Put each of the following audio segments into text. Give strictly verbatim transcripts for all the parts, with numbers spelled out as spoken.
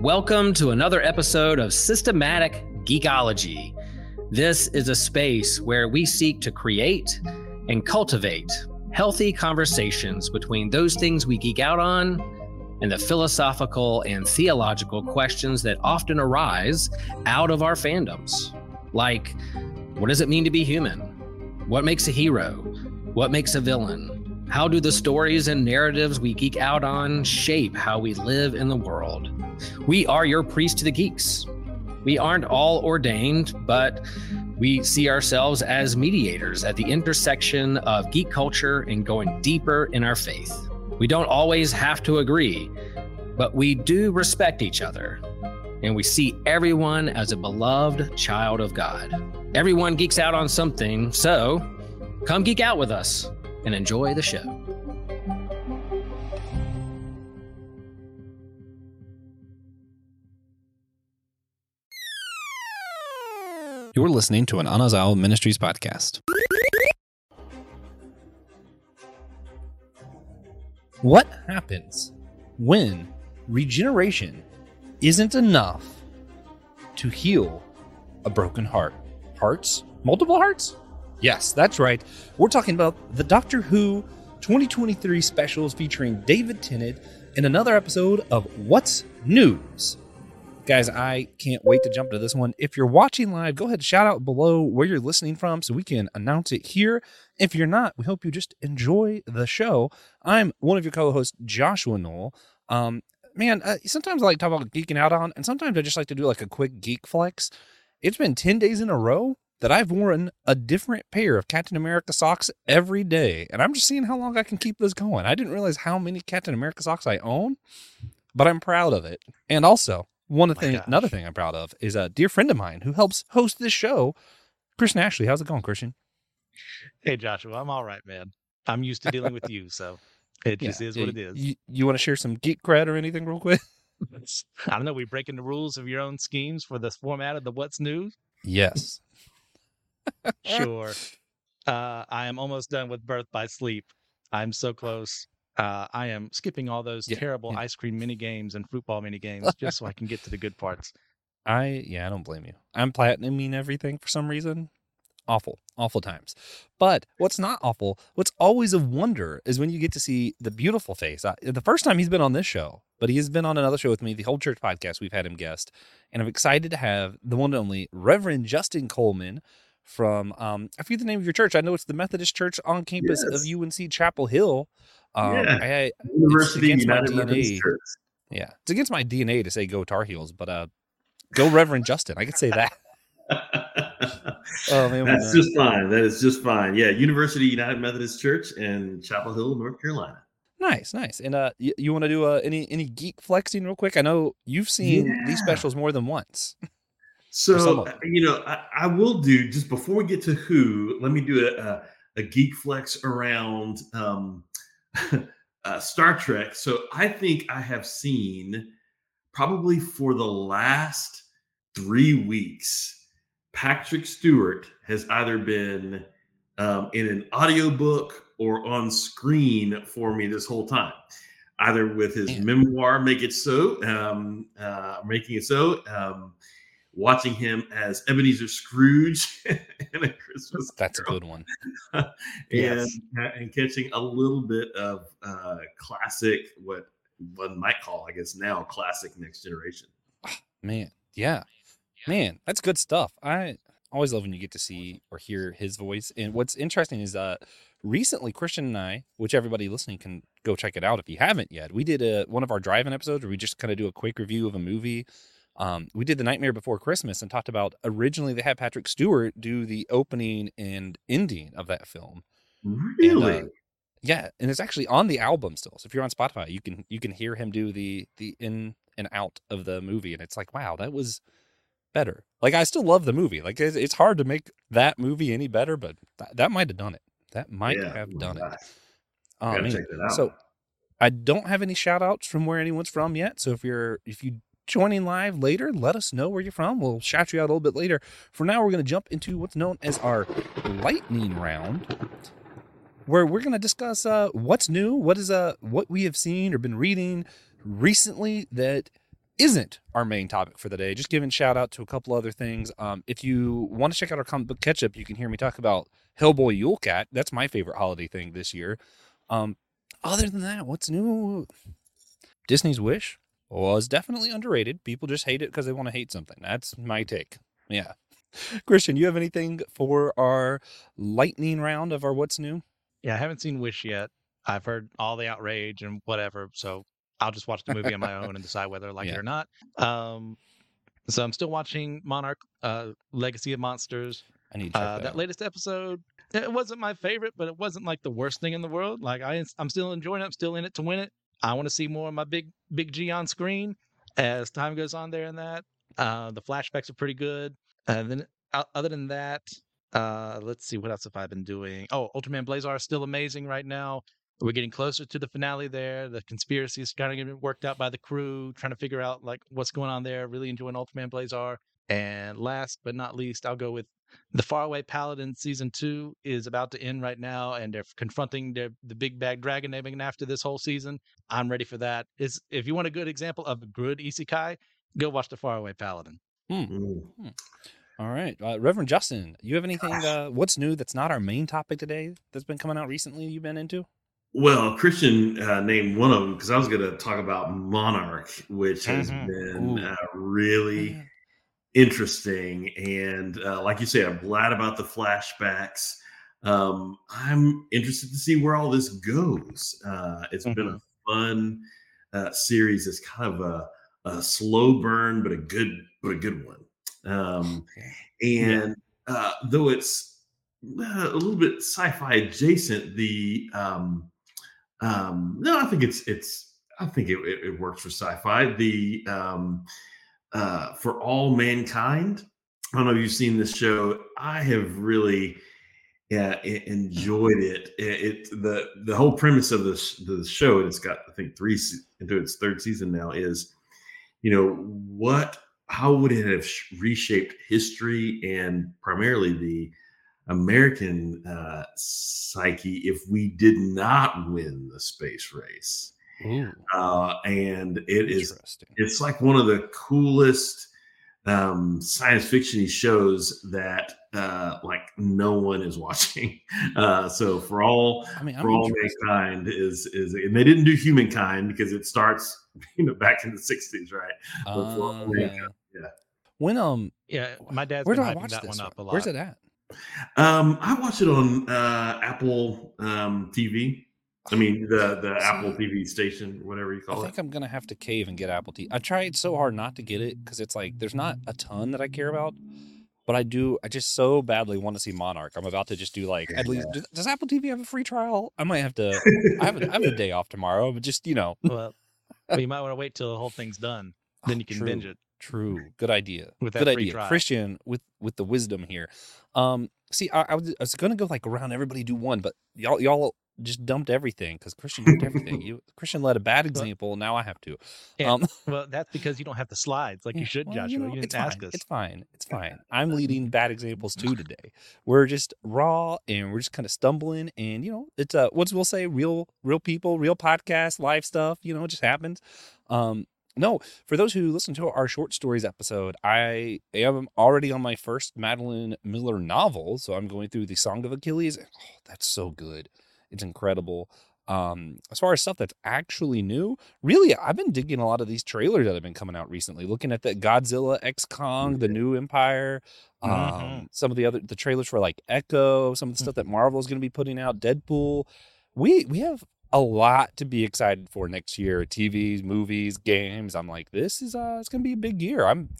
Welcome to another episode of Systematic Geekology. This is a space where we seek to create and cultivate healthy conversations between those things we geek out on and the philosophical and theological questions that often arise out of our fandoms. Like, what does it mean to be human? What makes a hero? What makes a villain? How do the stories and narratives we geek out on shape how we live in the world? We are your priests to the geeks. We aren't all ordained, but we see ourselves as mediators at the intersection of geek culture and going deeper in our faith. We don't always have to agree, but we do respect each other. And we see everyone as a beloved child of God. Everyone geeks out on something, so come geek out with us and enjoy the show. You're listening to an Anazao Ministries podcast. What happens when regeneration isn't enough to heal a broken heart? Hearts? Multiple hearts? Yes, that's right. We're talking about the Doctor Who twenty twenty-three specials featuring David Tennant in another episode of What's News. Guys, I can't wait to jump to this one. If you're watching live, go ahead and shout out below where you're listening from so we can announce it here. If you're not, we hope you just enjoy the show. I'm one of your co-hosts, Joshua Noel. Um, man, uh, sometimes I like to talk about geeking out on, and sometimes I just like to do like a quick geek flex. It's been ten days in a row that I've worn a different pair of Captain America socks every day, and I'm just seeing how long I can keep this going. I didn't realize how many Captain America socks I own, but I'm proud of it. And also, One of the oh thing, another thing I'm proud of is a dear friend of mine who helps host this show, Christian Ashley. How's it going, Christian? Hey, Joshua. I'm all right, man. I'm used to dealing with you, so it yeah, just is what it is. You, you want to share some geek cred or anything real quick? I don't know. We breaking the rules of your own schemes for this format of the What's News? Yes. Sure. Uh, I am almost done with Birth by Sleep. I'm so close. Uh, I am skipping all those yeah, terrible yeah. ice cream mini games and fruitball mini games just so I can get to the good parts. I yeah, I don't blame you. I'm platinuming everything for some reason. Awful, awful times. But what's not awful, what's always a wonder is when you get to see the beautiful face. I, the first time he's been on this show, but he has been on another show with me, the Whole Church Podcast. We've had him guest, and I'm excited to have the one and only Reverend Justin Coleman from um, I forget the name of your church. I know it's the Methodist Church on campus yes. of U N C Chapel Hill. Um, yeah. I, University it's United Methodist Church. Yeah, it's against my D N A to say go Tar Heels, but uh, go Reverend Justin. I could say that. oh, man, That's just fine. That is just fine. Yeah, University United Methodist Church in Chapel Hill, North Carolina. Nice, nice. And uh, you, you want to do uh, any any geek flexing real quick? I know you've seen yeah. these specials more than once. So you know, I, I will do just before we get to who. Let me do a a, a geek flex around. Um, Uh, Star Trek. So I think I have seen probably for the last three weeks, Patrick Stewart has either been um, in an audiobook or on screen for me this whole time, either with his Man. memoir, Make It So, um, uh, Making It So, um, watching him as Ebenezer Scrooge in a Christmas That's Carol. A good one. and, yes. and catching a little bit of uh, classic, what one might call, I guess now, classic Next Generation. Oh, man, yeah. Man, that's good stuff. I always love when you get to see or hear his voice. And what's interesting is uh, recently Christian and I, which everybody listening can go check it out if you haven't yet, we did a, one of our drive-in episodes where we just kind of do a quick review of a movie. Um, we did The Nightmare Before Christmas and talked about originally they had Patrick Stewart do the opening and ending of that film. Really? And, uh, yeah. And it's actually on the album still. So if you're on Spotify, you can you can hear him do the the in and out of the movie. And it's like, wow, that was better. Like, I still love the movie. Like, it's, it's hard to make that movie any better, but th- that might have done it. That might yeah, have done it. Um, gotta check that out. So I don't have any shout outs from where anyone's from yet. So if you're if you joining live later, let us know where you're from. We'll shout you out a little bit later. For now, we're going to jump into what's known as our lightning round, where we're going to discuss uh, what's new, what is uh, what we have seen or been reading recently that isn't our main topic for the day. Just giving shout out to a couple other things. Um, if you want to check out our comic book catch-up, you can hear me talk about Hellboy Yule Cat. That's my favorite holiday thing this year. Um, other than that, what's new? Disney's Wish was definitely underrated. People just hate it because they want to hate something. That's my take. Yeah. Christian, you have anything for our lightning round of our what's new? Yeah, I haven't seen Wish yet. I've heard all the outrage and whatever, so I'll just watch the movie on my own and decide whether I like yeah. it or not. Um, so I'm still watching Monarch: uh, Legacy of Monsters. I need to check uh, that. That latest episode, it wasn't my favorite, but it wasn't like the worst thing in the world. Like I, I'm still enjoying it. I'm still in it to win it. I want to see more of my big, big G on screen as time goes on there. In that, uh, the flashbacks are pretty good. And then, uh, other than that, uh, let's see what else have I been doing. Oh, Ultraman Blazar is still amazing right now. We're getting closer to the finale there. The conspiracy is kind of getting worked out by the crew, trying to figure out like what's going on there. Really enjoying Ultraman Blazar. And last but not least, I'll go with The Faraway Paladin. Season two is about to end right now, and they're confronting their, the big bad dragon they've been after this whole season. I'm ready for that. It's, if you want a good example of a good isekai, go watch The Faraway Paladin. Hmm. Hmm. All right. Uh, Reverend Justin, you have anything, uh, what's new that's not our main topic today that's been coming out recently you've been into? Well, Christian uh, named one of them because I was going to talk about Monarch, which has mm-hmm. been uh, really mm-hmm. interesting. And uh, like you say, I'm glad about the flashbacks. Um, I'm interested to see where all this goes. Uh, it's mm-hmm. been a fun uh, series. It's kind of a, a slow burn, but a good but a good one. Um, and yeah. uh, though it's uh, a little bit sci-fi adjacent, the um, Um, no, I think it's, it's, I think it, it, it works for sci-fi. The, um, uh, For All Mankind. I don't know if you've seen this show. I have really uh, enjoyed it. It, it, the, the whole premise of this, the show, and it's got, I think three into its third season now, is, you know, what, how would it have reshaped history and primarily the American uh, psyche if we did not win the space race. Ooh. Uh, and it is, it's like one of the coolest um, science fiction-y shows that uh, like no one is watching. Uh, so for all, I mean, for all mankind is, is, and they didn't do humankind because it starts, you know, back in the sixties, right? Uh, all yeah. yeah. When, um, yeah, my dad's been hyping that one up a lot. Where's it at? Um, I watch it on uh, Apple um, T V. I mean, the, the Apple T V station, whatever you call it. I think it. I'm going to have to cave and get Apple T V. I tried so hard not to get it because it's like there's not a ton that I care about, but I do. I just so badly want to see Monarch. I'm about to just do like, at least, does, does Apple T V have a free trial? I might have to. I have a, I have a day off tomorrow, but just, you know. Well, well you might want to wait till the whole thing's done. Then you can True. binge it. True. Good idea. With that Good idea. Trial. Christian with, with the wisdom here. Um, see, I, I was, I was going to go like around everybody do one, but y'all y'all just dumped everything because Christian dumped everything. You Christian led a bad example. Well, now I have to. Yeah, um, well, that's because you don't have the slides like yeah, you should, well, Joshua. You, know, you didn't ask fine, us. It's fine. It's fine. I'm leading bad examples too today. We're just raw and we're just kind of stumbling. And, you know, it's uh, what we'll say, real, real people, real podcasts, live stuff, you know, it just happens. Um, No, for those who listen to our short stories episode, I am already on my first Madeline Miller novel. So I'm going through the Song of Achilles. Oh, that's so good. It's incredible. Um, as far as stuff that's actually new, really, I've been digging a lot of these trailers that have been coming out recently, looking at the Godzilla X Kong, the new Empire, um, mm-hmm. some of the other the trailers for like Echo, some of the mm-hmm. stuff that Marvel is going to be putting out, Deadpool. We we have a lot to be excited for next year. T Vs, movies, games. I'm like, this is uh, it's gonna be a big year. I'm,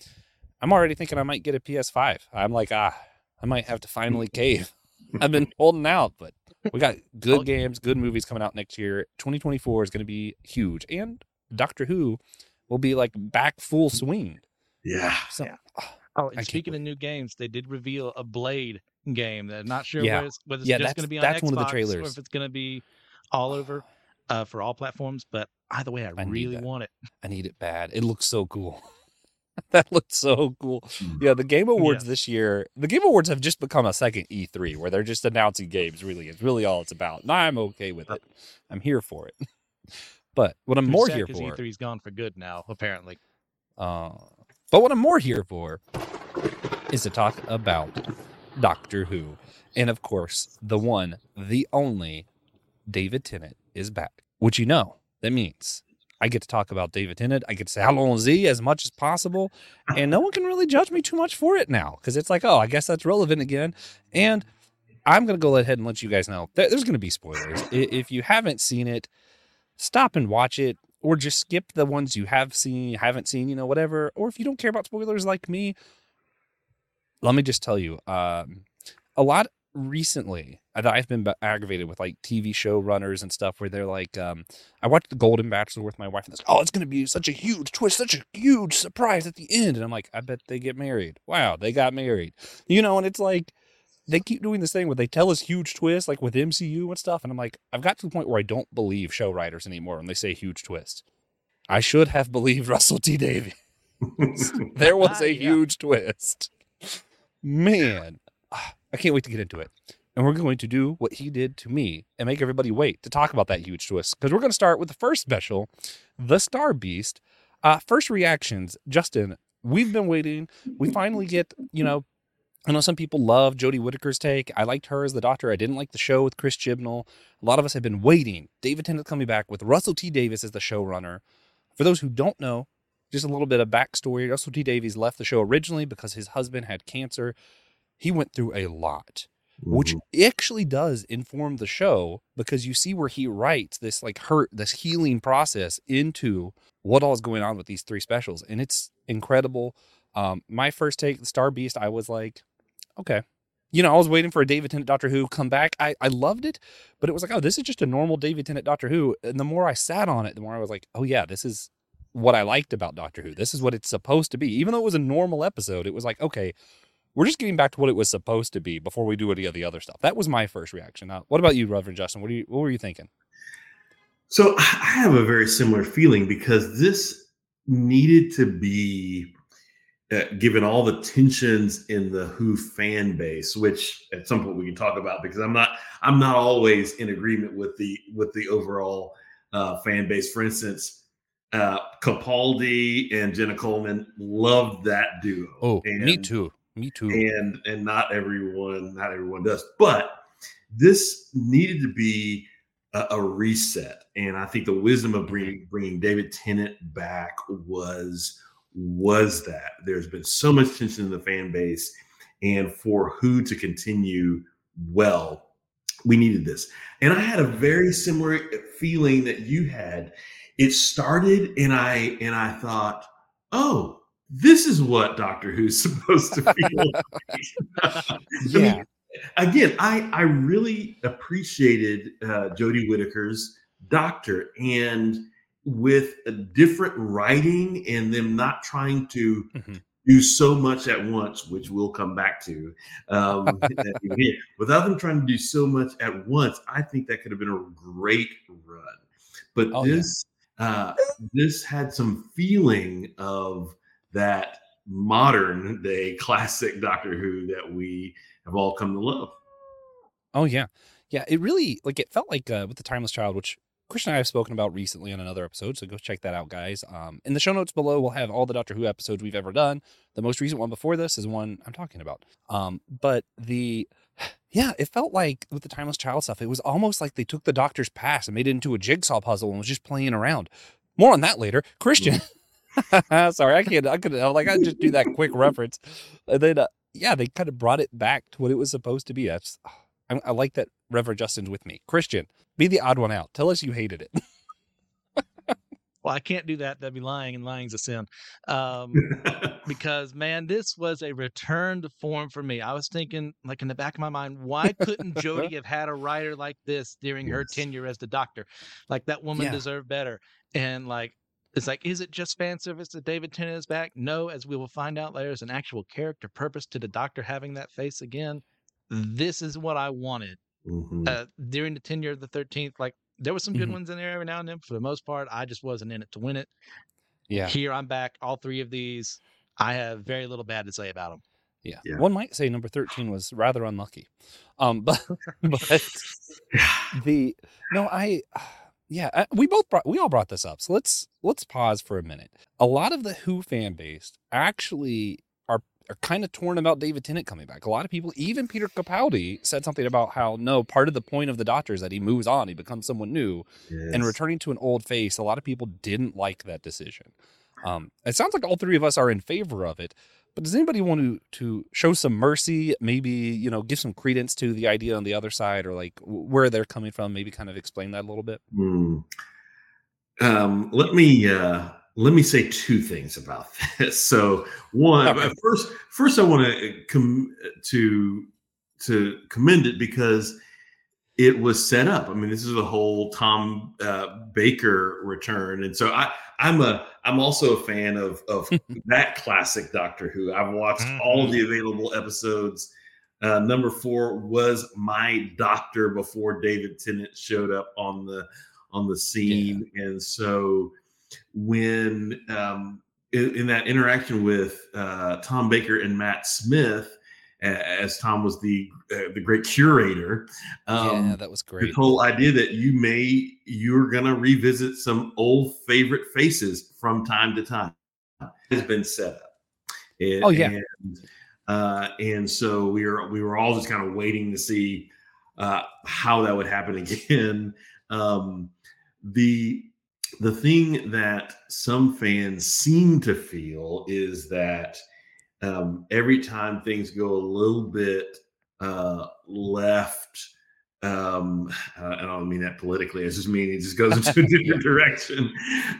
I'm already thinking I might get a P S five. I'm like, ah, I might have to finally cave. I've been holding out, but we got good games, good movies coming out next year. twenty twenty-four is gonna be huge, and Doctor Who will be like back full swing. Yeah. So, yeah. Oh, and speaking of new games, they did reveal a Blade game. They're not sure yeah. whether it's, whether it's yeah, just gonna be on that's Xbox one of the trailers. Or if it's gonna be all over uh, for all platforms, but either way, I, I really want it. I need it bad. It looks so cool. That looks so cool. Yeah, the Game Awards yeah. this year, the Game Awards have just become a second E three where they're just announcing games, really. It's really all it's about. And I'm okay with it. I'm here for it. But what I'm Who's more here for... E three's gone for good now, apparently. Uh, but what I'm more here for is to talk about Doctor Who. And of course, the one, the only, David Tennant is back. Which, you know, that means I get to talk about David Tennant. I get to say allons-y as much as possible. And no one can really judge me too much for it now. Because it's like, oh, I guess that's relevant again. And I'm going to go ahead and let you guys know that there's going to be spoilers. If you haven't seen it, stop and watch it, or just skip the ones you have seen, haven't seen, you know, whatever. Or if you don't care about spoilers like me, let me just tell you, um, a lot recently that I've been aggravated with, like, T V show runners and stuff where they're like, um, I watched The Golden Bachelor with my wife and this, oh, it's going to be such a huge twist, such a huge surprise at the end. And I'm like, I bet they get married. Wow, they got married. You know, and it's like, they keep doing this thing where they tell us huge twists, like with M C U and stuff. And I'm like, I've got to the point where I don't believe show writers anymore when they say huge twist. I should have believed Russell T. Davies. There was a huge twist. Man, I can't wait to get into it. And we're going to do what he did to me and make everybody wait to talk about that huge twist. Because we're going to start with the first special, The Star Beast. Uh, first reactions, Justin, we've been waiting. We finally get, you know, I know some people love Jodie Whittaker's take. I liked her as the Doctor. I didn't like the show with Chris Chibnall. A lot of us have been waiting. David Tennant coming back with Russell T. Davies as the showrunner. For those who don't know, just a little bit of backstory. Russell T. Davies left the show originally because his husband had cancer. He went through a lot, mm-hmm. which actually does inform the show, because you see where he writes this like hurt, this healing process into what all is going on with these three specials. And it's incredible. Um, my first take, The Star Beast, I was like, okay. You know, I was waiting for a David Tennant Doctor Who come back. I, I loved it, but it was like, oh, this is just a normal David Tennant Doctor Who. And the more I sat on it, the more I was like, oh yeah, this is what I liked about Doctor Who. This is what it's supposed to be. Even though it was a normal episode, it was like, okay, we're just getting back to what it was supposed to be before we do any of the other stuff. That was my first reaction. Now, what about you, Reverend Justin? What do you, what were you thinking? So I have a very similar feeling, because this needed to be... Uh, given all the tensions in the Who fan base, which at some point we can talk about, because I'm not I'm not always in agreement with the with the overall uh, fan base. For instance, uh, Capaldi and Jenna Coleman, loved that duo. Oh, and, me too, me too. And and not everyone, not everyone does, but this needed to be a, a reset. And I think the wisdom of bringing bringing David Tennant back was. was that there's been so much tension in the fan base, and for Who to continue well, we needed this. And I had a very similar feeling that you had. It started and I and I thought, oh, this is what Doctor Who's supposed to feel like. Yeah. I mean, again, I, I really appreciated uh, Jodie Whittaker's Doctor, and with a different writing and them not trying to mm-hmm. do so much at once, which we'll come back to, um, without them trying to do so much at once, I think that could have been a great run. But oh, this, yeah. uh, this had some feeling of that modern day classic Doctor Who that we have all come to love. Oh yeah. Yeah. It really, like, it felt like uh, with the Timeless Child, which Christian and I have spoken about recently on another episode, so go check that out, guys. Um, in the show notes below, we'll have all the Doctor Who episodes we've ever done. The most recent one before this is one I'm talking about. Um, but the, yeah, it felt like with the Timeless Child stuff, it was almost like they took the Doctor's past and made it into a jigsaw puzzle and was just playing around. More on that later. Christian. Sorry, I can't, I could, like, I just do that quick reference. And then, uh, yeah, they kind of brought it back to what it was supposed to be. I, just, I, I like that Reverend Justin's with me. Christian, be the odd one out. Tell us you hated it. Well, I can't do that. That'd be lying, and lying's a sin. Um, because, man, this was a return to form for me. I was thinking, like, in the back of my mind, why couldn't Jodie have had a writer like this during yes. her tenure as the Doctor? Like, that woman yeah. deserved better. And, like, it's like, is it just fan service that David Tennant is back? No, as we will find out later, there's an actual character purpose to the Doctor having that face again. This is what I wanted. Mm-hmm. Uh, during the tenure of the thirteenth, like, there were some good mm-hmm. ones in there every now and then. For the most part, I just wasn't in it to win it. Yeah. Here I'm back. All three of these, I have very little bad to say about them. Yeah. yeah. One might say number thirteen was rather unlucky. Um, but, but the, no, I, yeah, we both brought, we all brought this up. So let's let's pause for a minute. A lot of the Who fan base actually are are kind of torn about David Tennant coming back. A lot of people, even Peter Capaldi, said something about how, no, part of the point of the Doctor is that he moves on, he becomes someone new, yes. and returning to an old face. A lot of people didn't like that decision. Um, it sounds like all three of us are in favor of it, but does anybody want to, to show some mercy, maybe, you know, give some credence to the idea on the other side, or like where they're coming from, maybe kind of explain that a little bit? Mm. Um, let me, uh, let me say two things about this. So one, okay. first, first I want to com- to, to commend it because it was set up. I mean, this is the whole Tom uh, Baker return. And so I, I'm a, I'm also a fan of of that classic Doctor Who. I've watched all of the available episodes. Uh, number four was my Doctor before David Tennant showed up on the on the scene, yeah. and so when um, in, in that interaction with uh, Tom Baker and Matt Smith, as Tom was the uh, the great curator, um, yeah, that was great. The whole idea that you may you're gonna revisit some old favorite faces from time to time has been set up. And, oh yeah, and, uh, and so we were we were all just kind of waiting to see uh, how that would happen again. Um, the the thing that some fans seem to feel is that. Um, every time things go a little bit uh, left, um, uh, I don't mean that politically. I just mean it just goes into a different direction.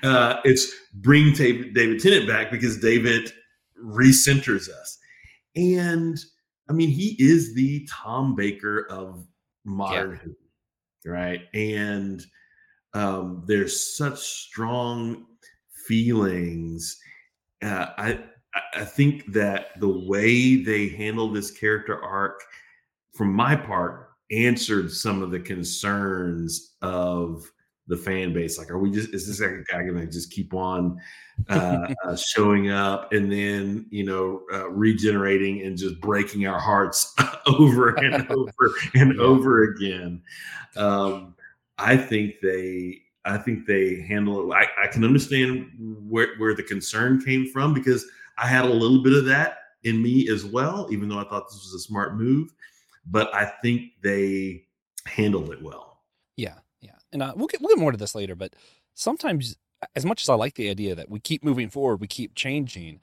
Uh, it's bring t- David Tennant back because David recenters us. And, I mean, he is the Tom Baker of modern Who, yeah. right? And um, there's such strong feelings. Uh, I I think that the way they handled this character arc, from my part, answered some of the concerns of the fan base. Like, are we just, is this guy going to just keep on uh, uh, showing up and then, you know, uh, regenerating and just breaking our hearts over and over and over again? Um, I think they, I think they handle it. I, I can understand where, where the concern came from because I had a little bit of that in me as well, even though I thought this was a smart move, but I think they handled it well. Yeah. Yeah. And uh, we'll get, we'll get more to this later, but sometimes as much as I like the idea that we keep moving forward, we keep changing,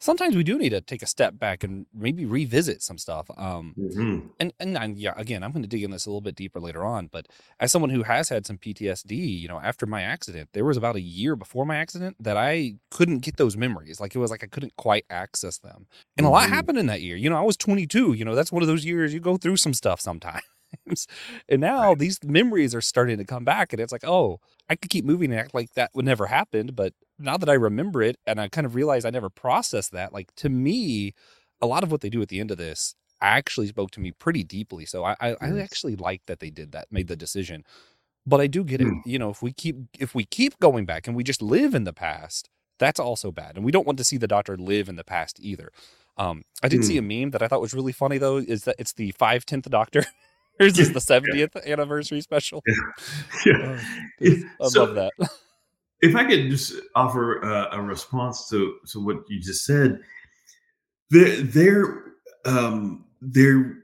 sometimes we do need to take a step back and maybe revisit some stuff. Um, mm-hmm. And, and I'm, yeah, again, I'm going to dig in this a little bit deeper later on, but as someone who has had some P T S D, you know, after my accident, there was about a year before my accident that I couldn't get those memories. Like it was like, I couldn't quite access them. And mm-hmm. a lot happened in that year. You know, I was twenty-two, you know, that's one of those years you go through some stuff sometimes. And now right. these memories are starting to come back and it's like, oh, I could keep moving and act like that would never happen. But now that I remember it and I kind of realize I never processed that, like to me, a lot of what they do at the end of this actually spoke to me pretty deeply. So I, I, I actually like that they did that, made the decision. But I do get it. You know, if we keep if we keep going back and we just live in the past, that's also bad. And we don't want to see the Doctor live in the past either. Um, I did mm. see a meme that I thought was really funny, though, is that it's the five-tenth Doctor. Hers is the seventieth anniversary special. Yeah. yeah. Um, I so, love that. If I could just offer uh, a response to, to what you just said, there, there, um, there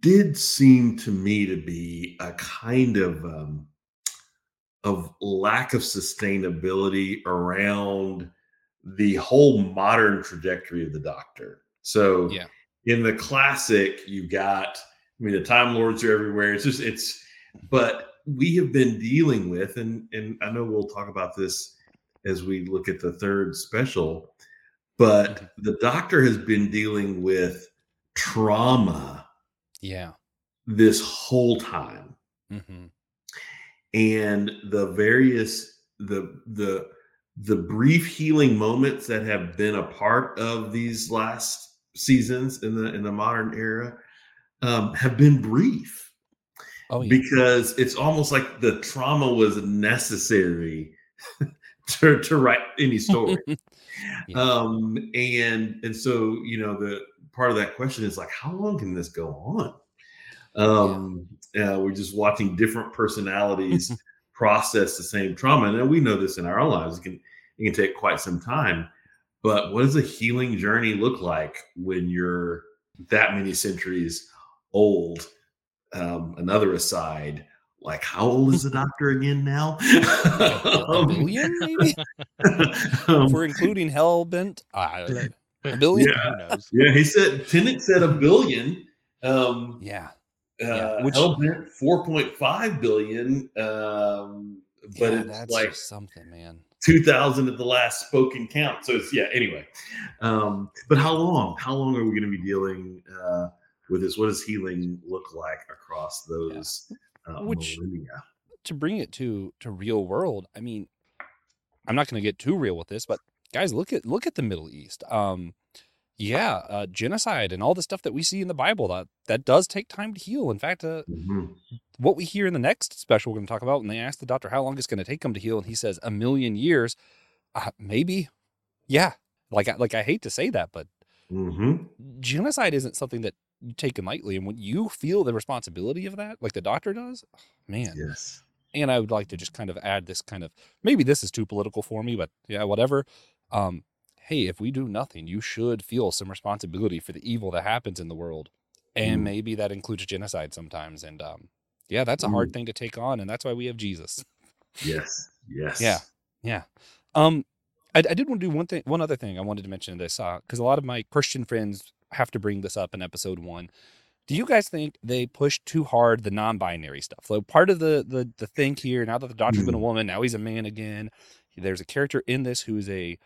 did seem to me to be a kind of um, of lack of sustainability around the whole modern trajectory of the Doctor. So yeah. in the classic, you've got, I mean, the Time Lords are everywhere. It's just, it's, but we have been dealing with, and, and I know we'll talk about this as we look at the third special, but the Doctor has been dealing with trauma. Yeah. This whole time. Mm-hmm. And the various, the, the, the brief healing moments that have been a part of these last seasons in the, in the modern era, Um, have been brief oh, yeah. because it's almost like the trauma was necessary to, to write any story. yeah. um, and and so, you know, the part of that question is like, how long can this go on? Um, yeah. uh, we're just watching different personalities process the same trauma. And we know this in our own lives. It can, it can take quite some time. But what does a healing journey look like when you're that many centuries old? Um, another aside, like how old is the doctor again now? A billion, maybe? um, if we're including Hellbent, uh, a billion? Yeah. Who knows? Yeah, he said, Tennant said a billion. Um, yeah. Uh, yeah, which Hellbent four point five billion. Um, but yeah, it's that's like something, man. two thousand at the last spoken count. So it's, yeah, anyway. Um, but how long? How long are we going to be dealing uh, with this? What does healing look like across those yeah. uh, Which, millennia? To bring it to to real world, I mean, I'm not going to get too real with this, but guys, look at look at the Middle East. Um, yeah, uh, genocide and all the stuff that we see in the Bible, that, that does take time to heal. In fact, uh, mm-hmm. what we hear in the next special we're going to talk about, and they ask the doctor how long it's going to take him to heal, and he says a million years. Uh, maybe, yeah. Like I, like I hate to say that, but mm-hmm. genocide isn't something that you take lightly, and when you feel the responsibility of that, like the doctor does, man. Yes. And I would like to just kind of add this kind of, maybe this is too political for me, but yeah, whatever. Um, hey, if we do nothing, you should feel some responsibility for the evil that happens in the world. And mm. maybe that includes genocide sometimes. And um, yeah, that's a mm. hard thing to take on. And that's why we have Jesus. Yes. Yes. Yeah. Yeah. Um, I, I did want to do one thing. One other thing I wanted to mention this, uh, because a lot of my Christian friends have to bring this up in episode one. Do you guys think they pushed too hard the non-binary stuff? So part of the the, the thing here, now that the doctor's mm. been a woman, now he's a man again. There's a character in this who is a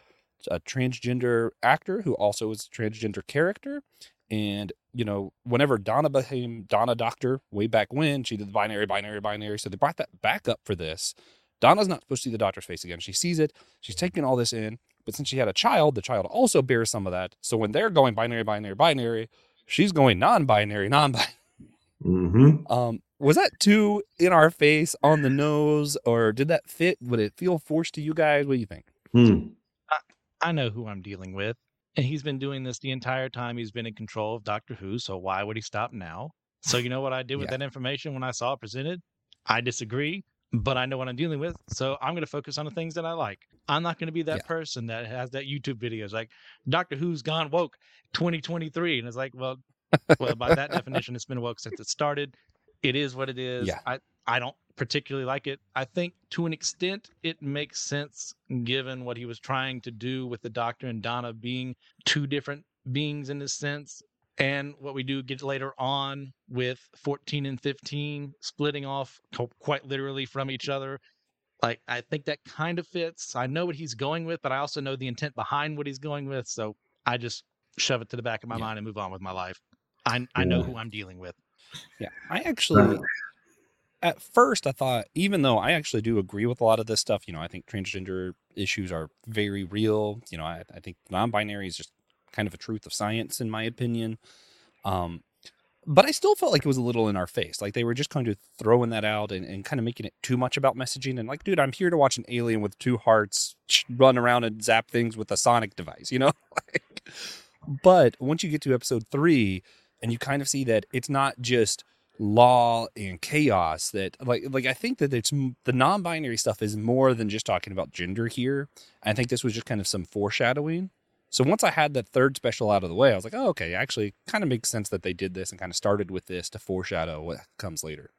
a transgender actor who also is a transgender character. And, you know, whenever Donna became Donna Doctor way back when, she did the binary, binary, binary. So they brought that back up for this. Donna's not supposed to see the doctor's face again. She sees it. She's taking all this in. But since she had a child, the child also bears some of that. So when they're going binary, binary, binary, she's going non-binary, non-binary. Mm-hmm. Um, was that too in our face, on the nose, or did that fit? Would it feel forced to you guys? What do you think? Hmm. I know who I'm dealing with, and he's been doing this the entire time he's been in control of Doctor Who, so why would he stop now? So you know what I did with yeah. that information when I saw it presented? I disagree, but I know what I'm dealing with, so I'm going to focus on the things that I like. I'm not going to be that yeah. person that has that YouTube video. It's like, Doctor Who's gone woke twenty twenty-three, and it's like, well, well, by that definition, it's been woke since it started. It is what it is. Yeah. I, I don't particularly like it. I think to an extent it makes sense given what he was trying to do with the doctor and Donna being two different beings in this sense, and what we do get later on with fourteen and fifteen splitting off quite literally from each other. Like, I think that kind of fits. I know what he's going with, but I also know the intent behind what he's going with, so I just shove it to the back of my yeah. mind and move on with my life. I, I know who I'm dealing with. Yeah, I actually... At first, I thought, even though I actually do agree with a lot of this stuff, you know, I think transgender issues are very real. You know, I, I think non-binary is just kind of a truth of science, in my opinion. Um, but I still felt like it was a little in our face. Like, they were just kind of throwing that out and, and kind of making it too much about messaging. And like, dude, I'm here to watch an alien with two hearts run around and zap things with a sonic device, you know? Like, but once you get to episode three and you kind of see that it's not just law and chaos, that like like I think that it's the non-binary stuff is more than just talking about gender here. I think this was just kind of some foreshadowing. So once I had that third special out of the way, I was like, oh, okay, actually kind of makes sense that they did this and kind of started with this to foreshadow what comes later.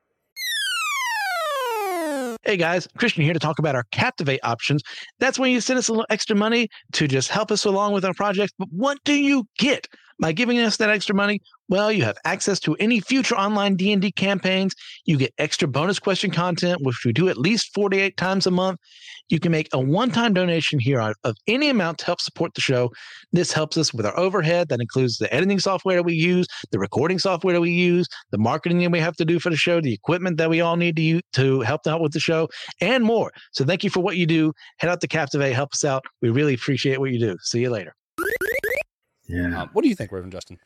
Hey guys, Christian here to talk about our Captivate options. That's when you send us a little extra money to just help us along with our project. But what do you get by giving us that extra money? Well, you have access to any future online D and D campaigns. You get extra bonus question content, which we do at least forty-eight times a month. You can make a one-time donation here of any amount to help support the show. This helps us with our overhead. That includes the editing software that we use, the recording software that we use, the marketing that we have to do for the show, the equipment that we all need to use to help out with the show, and more. So thank you for what you do. Head out to Captivate. Help us out. We really appreciate what you do. See you later. Yeah. Uh, what do you think, Reverend Justin?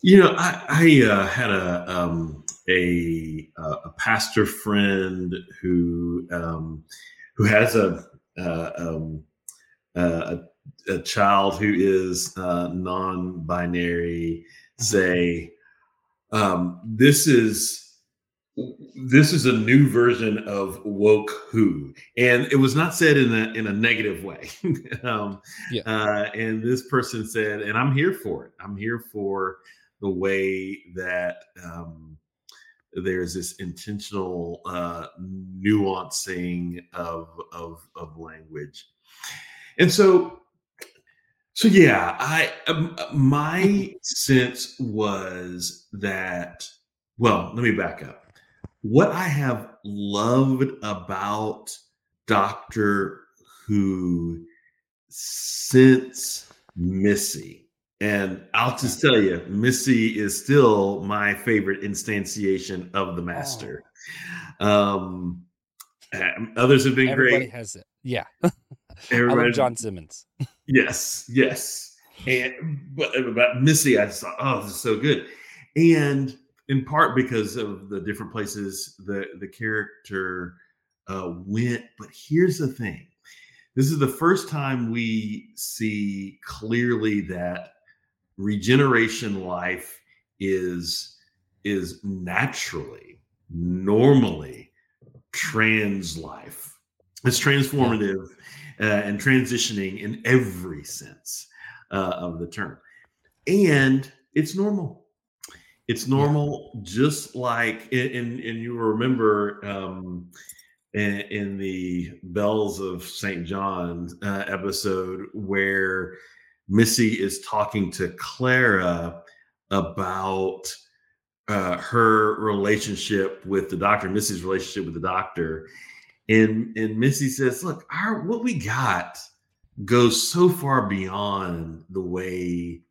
You know, I, I uh, had a um, a a pastor friend who um, who has a uh, um, uh, a, a child who is uh, non-binary. Say, um, this is this is a new version of woke who, and it was not said in a in a negative way. um, yeah. uh, and this person said, and I'm here for it. I'm here for the way that um, there's this intentional uh, nuancing of, of of language, and so so yeah. I um, my sense was that. Well, let me back up. What I have loved about Doctor Who since Missy, and I'll just tell you, Missy is still my favorite instantiation of the Master. Oh. Um, others have been Everybody great. Everybody has it. Yeah. Everybody. I love John Simmons. Yes. Yes. And but about Missy, I just thought, oh, this is so good. And in part because of the different places the, the character uh, went. But here's the thing. This is the first time we see clearly that regeneration life is, is naturally, normally trans life. It's transformative uh, and transitioning in every sense uh, of the term. And it's normal. It's normal, yeah. Just like, and you remember um, in, in the Bells of Saint John uh, episode where Missy is talking to Clara about uh, her relationship with the doctor, Missy's relationship with the doctor. And, and Missy says, look, our, what we got goes so far beyond the way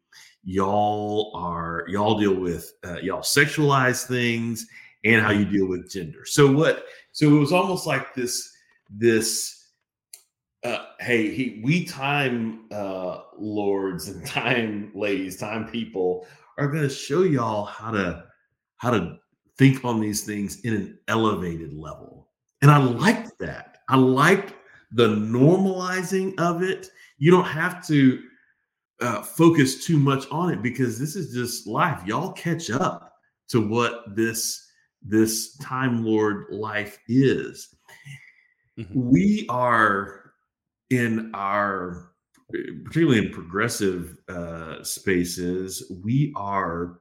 y'all are y'all deal with uh, y'all sexualize things and how you deal with gender. So what? So it was almost like this. This uh, hey, he, we time uh, lords and time ladies, time people are going to show y'all how to how to think on these things in an elevated level. And I liked that. I liked the normalizing of it. You don't have to Uh, focus too much on it because this is just life. Y'all catch up to what this this Time Lord life is. Mm-hmm. We are in our, particularly in progressive uh, spaces, we are,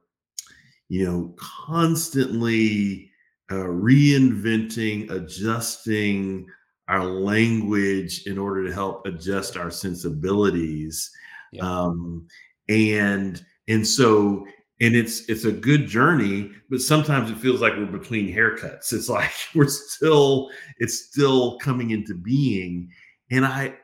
you know, constantly uh, reinventing, adjusting our language in order to help adjust our sensibilities. Yeah. Um, and, and so, and it's, it's a good journey, but sometimes it feels like we're between haircuts. It's like, we're still, it's still coming into being. And I,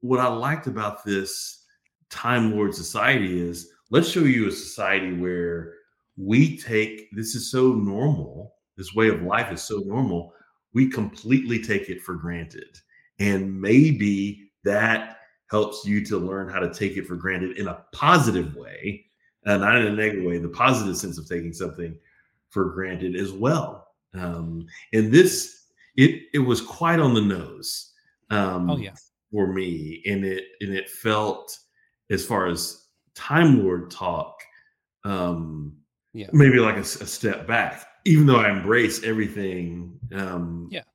what I liked about this Time Lord society is let's show you a society where we take, this is so normal. This way of life is so normal. We completely take it for granted. And maybe that helps you to learn how to take it for granted in a positive way, uh, not in a negative way, the positive sense of taking something for granted as well. Um, and this, it it was quite on the nose um, oh, yeah. for me. And it and it felt, as far as Time Lord talk, um, yeah. maybe like a, a step back, even though I embrace everything um, yeah.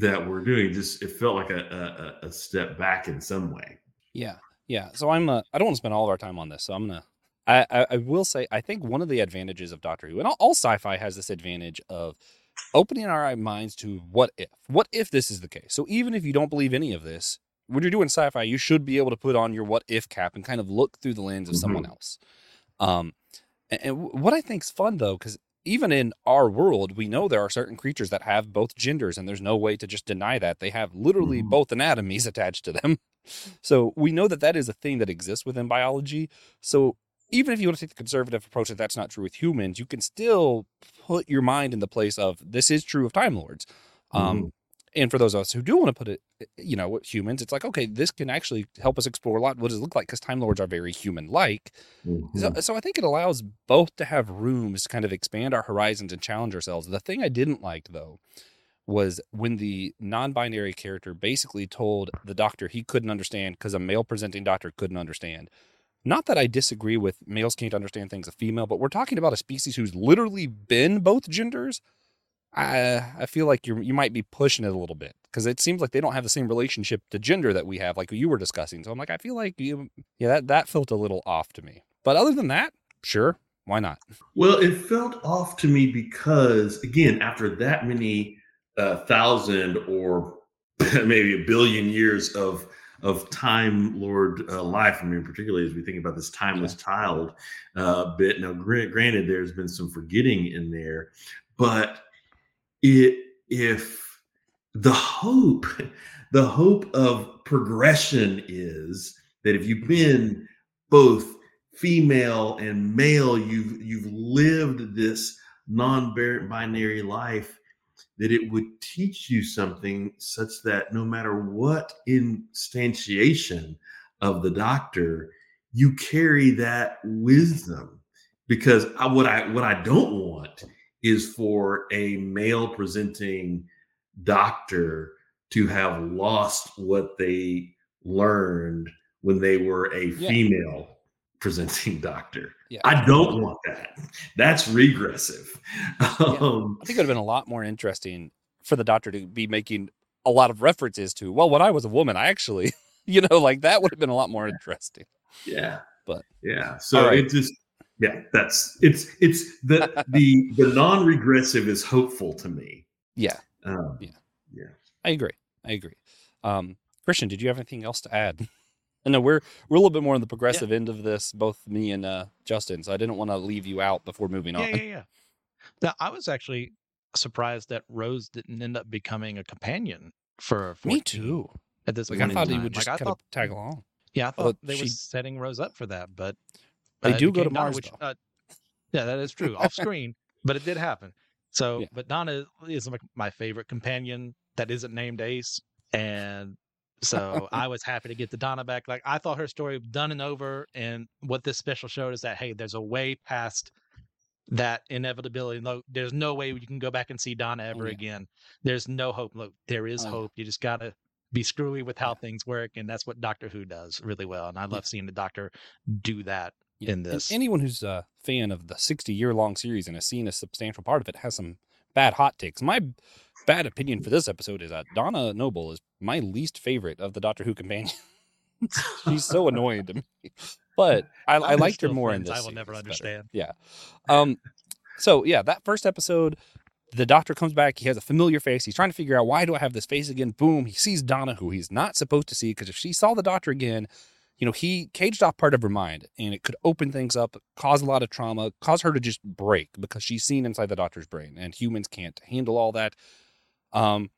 that we're doing, just it felt like a, a, a step back in some way. Yeah. Yeah. So I'm, uh, I don't want to spend all of our time on this. So I'm going to, I, I will say, I think one of the advantages of Doctor Who, and all, all sci-fi has this advantage of opening our minds to what if, what if this is the case? So even if you don't believe any of this, when you're doing sci-fi, you should be able to put on your what if cap and kind of look through the lens of mm-hmm. someone else. Um, and, and what I think's fun though, because even in our world, we know there are certain creatures that have both genders and there's no way to just deny that. They have literally mm-hmm. both anatomies attached to them. So we know that that is a thing that exists within biology. So even if you want to take the conservative approach that that's not true with humans, you can still put your mind in the place of this is true of Time Lords. Mm-hmm. Um, and for those of us who do want to put it, you know, humans, it's like, okay, this can actually help us explore a lot. What does it look like? Because Time Lords are very human-like. Mm-hmm. So, so I think it allows both to have rooms to kind of expand our horizons and challenge ourselves. The thing I didn't like, though, was when the non-binary character basically told the doctor he couldn't understand because a male-presenting doctor couldn't understand. Not that I disagree with males can't understand things a female, but we're talking about a species who's literally been both genders. I I feel like you you might be pushing it a little bit, because it seems like they don't have the same relationship to gender that we have, like you were discussing. So I'm like, I feel like you, yeah, that, that felt a little off to me. But other than that, sure, why not? Well, it felt off to me because, again, after that many uh, thousand or maybe a billion years of of Time Lord uh, life, I mean, particularly as we think about this timeless child uh, bit. Now, gr- granted, there's been some forgetting in there, but it if the hope, the hope of progression is that if you've been both female and male, you've you've lived this non-binary life, that it would teach you something such that no matter what instantiation of the Doctor, you carry that wisdom. Because I, what I what I don't want is for a male-presenting Doctor to have lost what they learned when they were a yeah. female presenting Doctor. Yeah. I don't want that. That's regressive. Um, yeah. I think it would have been a lot more interesting for the Doctor to be making a lot of references to, well, when I was a woman, I actually, you know, like that would have been a lot more interesting. Yeah. But yeah. So right. it just, yeah, that's, it's, it's the, the, the non-regressive is hopeful to me. Yeah. Um, yeah. Yeah. I agree. I agree. Um, Christian, did you have anything else to add? I know we're we're a little bit more on the progressive yeah. end of this, both me and uh, Justin. So I didn't want to leave you out before moving on. Yeah, yeah, yeah. Now, I was actually surprised that Rose didn't end up becoming a companion for. for me too. At this, like, point I thought he would just like, kind thought, of tag along. Yeah, I thought well, they were setting Rose up for that, but uh, they do go to Mars. Which, uh, yeah, that is true off screen, but it did happen. So, yeah. But Donna is my, my favorite companion that isn't named Ace, and. So I was happy to get the Donna back. Like, I thought her story done and over. And what this special showed is that, hey, there's a way past that inevitability. Look, there's no way you can go back and see Donna ever oh, yeah. again. There's no hope. Look, there is oh, hope. Yeah. You just got to be screwy with how yeah. things work. And that's what Doctor Who does really well. And I love yeah. seeing the Doctor do that yeah. in this. And anyone who's a fan of the sixty-year-long series and has seen a substantial part of it has some bad hot takes. My bad opinion for this episode is that Donna Noble is my least favorite of the Doctor Who companions. She's so annoying to me, but I, I liked her more in this. I will never understand. Yeah. Um. So yeah, that first episode, the Doctor comes back. He has a familiar face. He's trying to figure out, why do I have this face again? Boom. He sees Donna, who he's not supposed to see, because if she saw the Doctor again, you know, he caged off part of her mind, and it could open things up, cause a lot of trauma, cause her to just break, because she's seen inside the Doctor's brain, and humans can't handle all that. Um,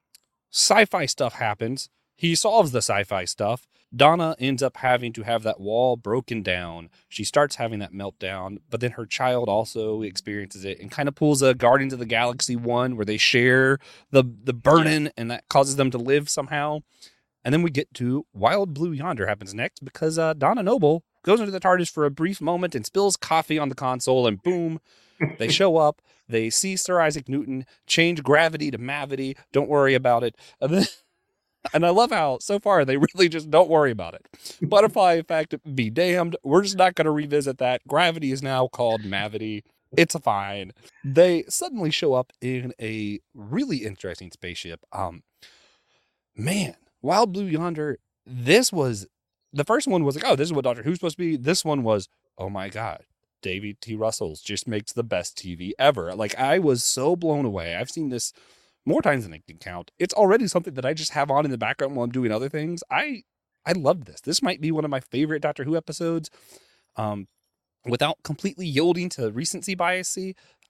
sci-fi stuff happens. He solves the sci-fi stuff. Donna ends up having to have that wall broken down. She starts having that meltdown, but then her child also experiences it and kind of pulls a Guardians of the Galaxy one, where they share the, the burden, and that causes them to live somehow. And then we get to Wild Blue Yonder happens next, because uh, Donna Noble goes into the TARDIS for a brief moment and spills coffee on the console, and boom, they show up. They see Sir Isaac Newton, change gravity to Mavity. Don't worry about it. And, then, and I love how, so far, they really just don't worry about it. Butterfly effect, be damned. We're just not going to revisit that. Gravity is now called Mavity. It's fine. They suddenly show up in a really interesting spaceship. Um, man, Wild Blue Yonder, this was, the first one was like, oh, this is what Doctor Who's supposed to be. This one was, oh my God, David T. Russell's just makes the best T V ever. Like, I was so blown away. I've seen this more times than I can count. It's already something that I just have on in the background while I'm doing other things. I I loved this. This might be one of my favorite Doctor Who episodes. Um, without completely yielding to recency bias,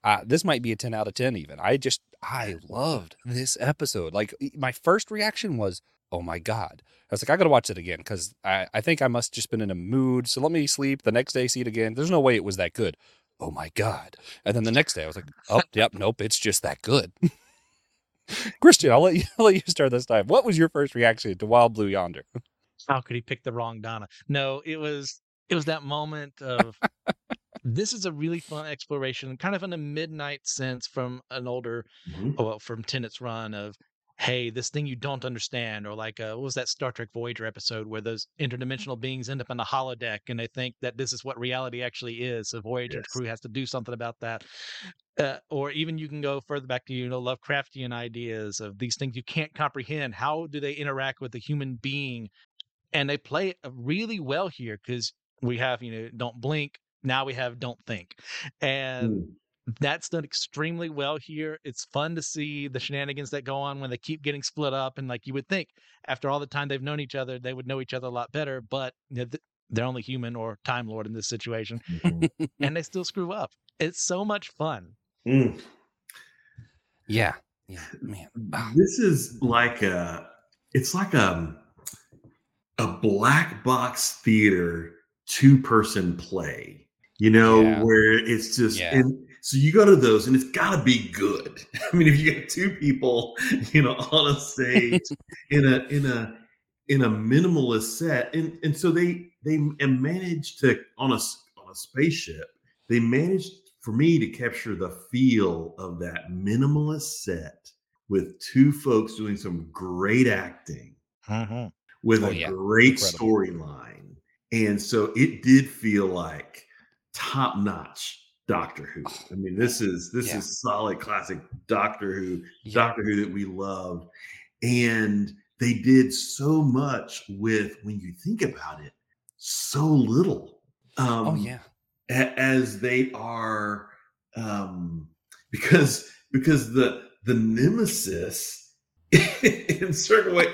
uh, this might be a ten out of ten even. I just, I loved this episode. Like, my first reaction was, oh my God. I was like, I got to watch it again, because I, I think I must just been in a mood. So let me sleep. The next day, see it again. There's no way it was that good. Oh my God. And then the next day I was like, oh, yep, nope. It's just that good. Christian, I'll let you I'll let you start this time. What was your first reaction to Wild Blue Yonder? How could he pick the wrong Donna? No, it was, it was that moment of, this is a really fun exploration, kind of in a midnight sense from an older, mm-hmm. well, from Tennant's run of, hey, this thing you don't understand, or like uh, what was that Star Trek Voyager episode where those interdimensional beings end up in a holodeck and they think that this is what reality actually is. So Voyager's yes. crew has to do something about that. Uh, or even you can go further back to, you know, Lovecraftian ideas of these things you can't comprehend. How do they interact with a human being? And they play it really well here because we have, you know, Don't Blink. Now we have Don't Think. And mm. that's done extremely well here. It's fun to see the shenanigans that go on when they keep getting split up. And like you would think after all the time they've known each other, they would know each other a lot better, but they're only human or Time Lord in this situation. Mm-hmm. And they still screw up. It's so much fun. Mm. Yeah. Yeah, man. Oh. This is like a, it's like a, a black box theater, two person play, you know, yeah. where it's just, yeah. and so you go to those and it's gotta be good. I mean, if you get two people, you know, on a stage in a, in a, in a minimalist set. And, and so they, they managed to on a, on a spaceship, they managed for me to capture the feel of that minimalist set with two folks doing some great acting. Uh-huh. With oh, a yeah. great storyline. And so it did feel like top-notch Doctor Who. I mean, this is this yeah. is solid classic Doctor Who, yeah. Doctor Who that we love. And they did so much with, when you think about it, so little. Um, oh, yeah. A, as they are, um, because because the the nemesis in certain way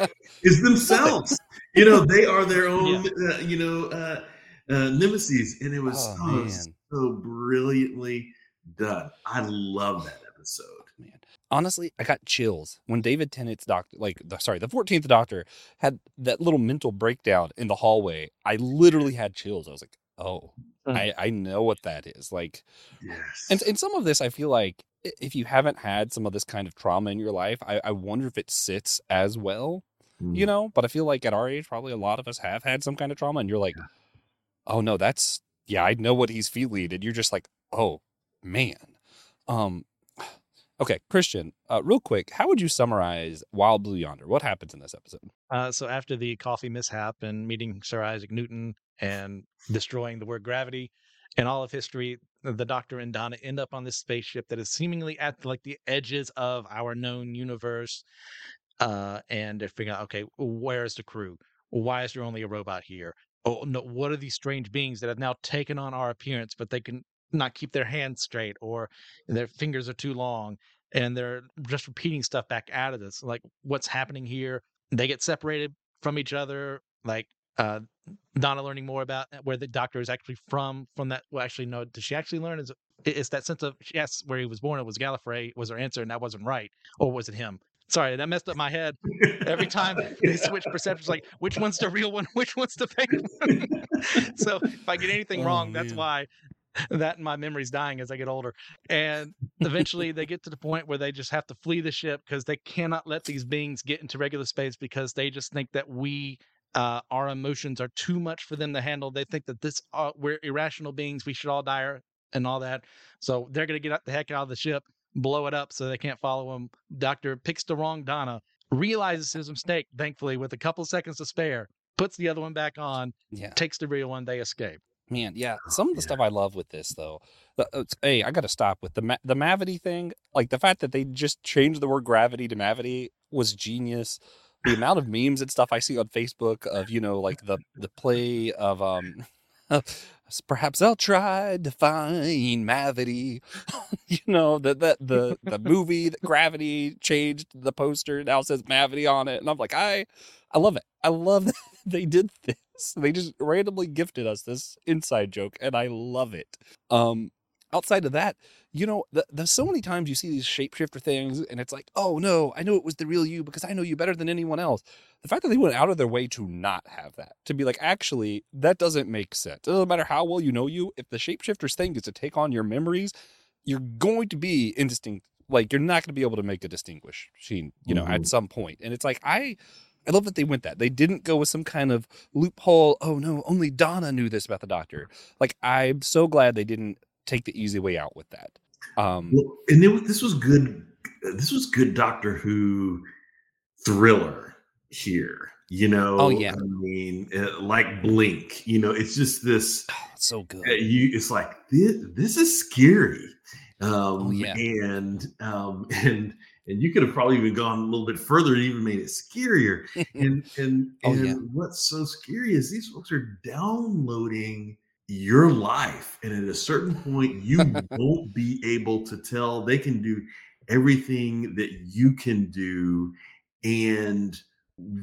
is themselves. You know, they are their own yeah. uh, you know uh, uh nemesis, and it was oh, so, so brilliantly done. I love that episode, man. Honestly, I got chills when David Tennant's doctor like the, sorry the fourteenth Doctor had that little mental breakdown in the hallway. I literally had chills. I was like, oh, mm. I, I know what that is like. Yes. And, and some of this, I feel like if you haven't had some of this kind of trauma in your life, I, I wonder if it sits as well, mm. you know, but I feel like at our age, probably a lot of us have had some kind of trauma and you're like, yeah. oh no, that's yeah, I know what he's feeling. And you're just like, oh man. Um, Okay, Christian, uh, real quick, how would you summarize Wild Blue Yonder? What happens in this episode? Uh, so after the coffee mishap and meeting Sir Isaac Newton and destroying the word gravity and all of history, the Doctor and Donna end up on this spaceship that is seemingly at like the edges of our known universe. Uh, and they're figuring out, okay, where is the crew? Why is there only a robot here? Oh no, what are these strange beings that have now taken on our appearance, but they can not keep their hands straight or their fingers are too long, and they're just repeating stuff back out of this. Like, what's happening here? They get separated from each other. Like, uh, Donna learning more about where the Doctor is actually from, from that. Well, actually, no, did she actually learn? Is it's that sense of, yes, where he was born, it was Gallifrey was her answer, and that wasn't right. Or was it him? Sorry, that messed up my head. Every time they switch perceptions, like, which one's the real one? Which one's the fake one? So if I get anything oh, wrong, man. That's why. That and my memory's dying as I get older. And eventually they get to the point where they just have to flee the ship because they cannot let these beings get into regular space because they just think that we, uh, our emotions are too much for them to handle. They think that this uh, we're irrational beings. We should all die and all that. So they're going to get the heck out of the ship, blow it up so they can't follow them. Doctor picks the wrong Donna, realizes his mistake, thankfully, with a couple seconds to spare, puts the other one back on, yeah. takes the real one, they escape. Man, yeah, some of the yeah. stuff I love with this, though. It's, hey, I got to stop with the ma- the Mavity thing. Like, the fact that they just changed the word gravity to Mavity was genius. The amount of memes and stuff I see on Facebook of, you know, like the, the play of, um, perhaps I'll try to find Mavity. You know, the, the, the, the movie, the Gravity changed the poster. Now it says Mavity on it. And I'm like, I, I love it. I love that they did this. They just randomly gifted us this inside joke, and I love it. Um, outside of that, you know, the, the so many times you see these shapeshifter things, and it's like, oh no, I know it was the real you because I know you better than anyone else. The fact that they went out of their way to not have that, to be like, actually, that doesn't make sense. It doesn't matter how well you know you. If the shapeshifters thing is to take on your memories, you're going to be indistinct. Like, you're not going to be able to make a distinguish machine, you know, mm-hmm. at some point. And it's like, I... I love that they went that. They didn't go with some kind of loophole. Oh, no, only Donna knew this about the Doctor. Like, I'm so glad they didn't take the easy way out with that. Um, well, and then this was good. This was good Doctor Who thriller here, you know? Oh, yeah. I mean, like Blink, you know, it's just this. Oh, it's so good. You, it's like, this, this is scary. Um, oh, yeah. And, um, and, and you could have probably even gone a little bit further and even made it scarier. And, and, oh, and yeah. what's so scary is these folks are downloading your life. And at a certain point, you won't be able to tell. They can do everything that you can do. And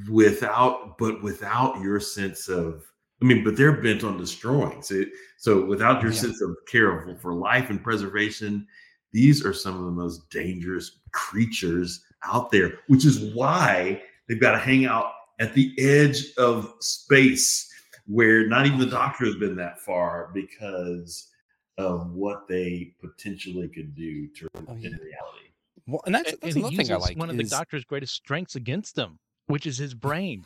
without, but without your sense of, I mean, but they're bent on destroying. So, so without your yeah. sense of care for life and preservation, these are some of the most dangerous creatures out there, which is why they've got to hang out at the edge of space where not even the doctor has been that far because of what they potentially could do to oh, yeah. in reality. Well, and that's, that's another thing I like. One of is... the doctor's greatest strengths against him, which is his brain.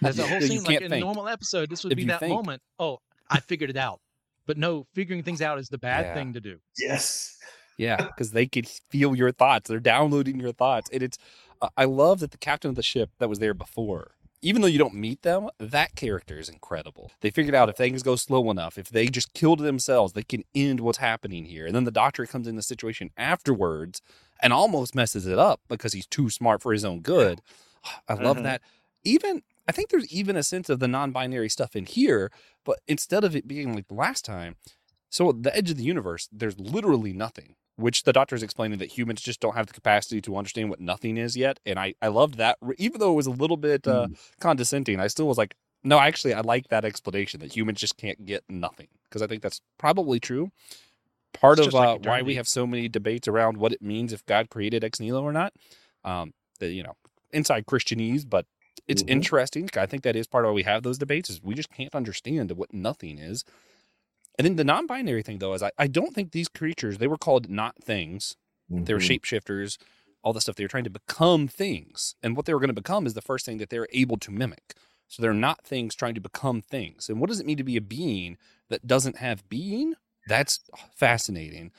That's the whole scene. Like in a normal episode, this would if be that think. moment. Oh, I figured it out. But no, figuring things out is the bad yeah. thing to do. Yes. Yeah, because they could feel your thoughts. They're downloading your thoughts. And it's, uh, I love that the captain of the ship that was there before, even though you don't meet them, that character is incredible. They figured out if things go slow enough, if they just kill themselves, they can end what's happening here. And then the doctor comes in the situation afterwards and almost messes it up because he's too smart for his own good. I love uh-huh. that. Even, I think there's even a sense of the non-binary stuff in here, but instead of it being like the last time, so at the edge of the universe, there's literally nothing, which the doctor is explaining that humans just don't have the capacity to understand what nothing is yet. And I, I loved that. Even though it was a little bit uh, mm. condescending, I still was like, no, actually, I like that explanation that humans just can't get nothing. Because I think that's probably true. Part it's of like uh, why we have so many debates around what it means if God created ex nihilo or not. Um, the, you know, inside Christianese, but it's mm-hmm. interesting. I think that is part of why we have those debates is we just can't understand what nothing is. And then the non-binary thing, though, is I, I don't think these creatures, they were called not things. Mm-hmm. They were shapeshifters, all that stuff. They were trying to become things. And what they were going to become is the first thing that they're able to mimic. So they're not things trying to become things. And what does it mean to be a being that doesn't have being? That's fascinating.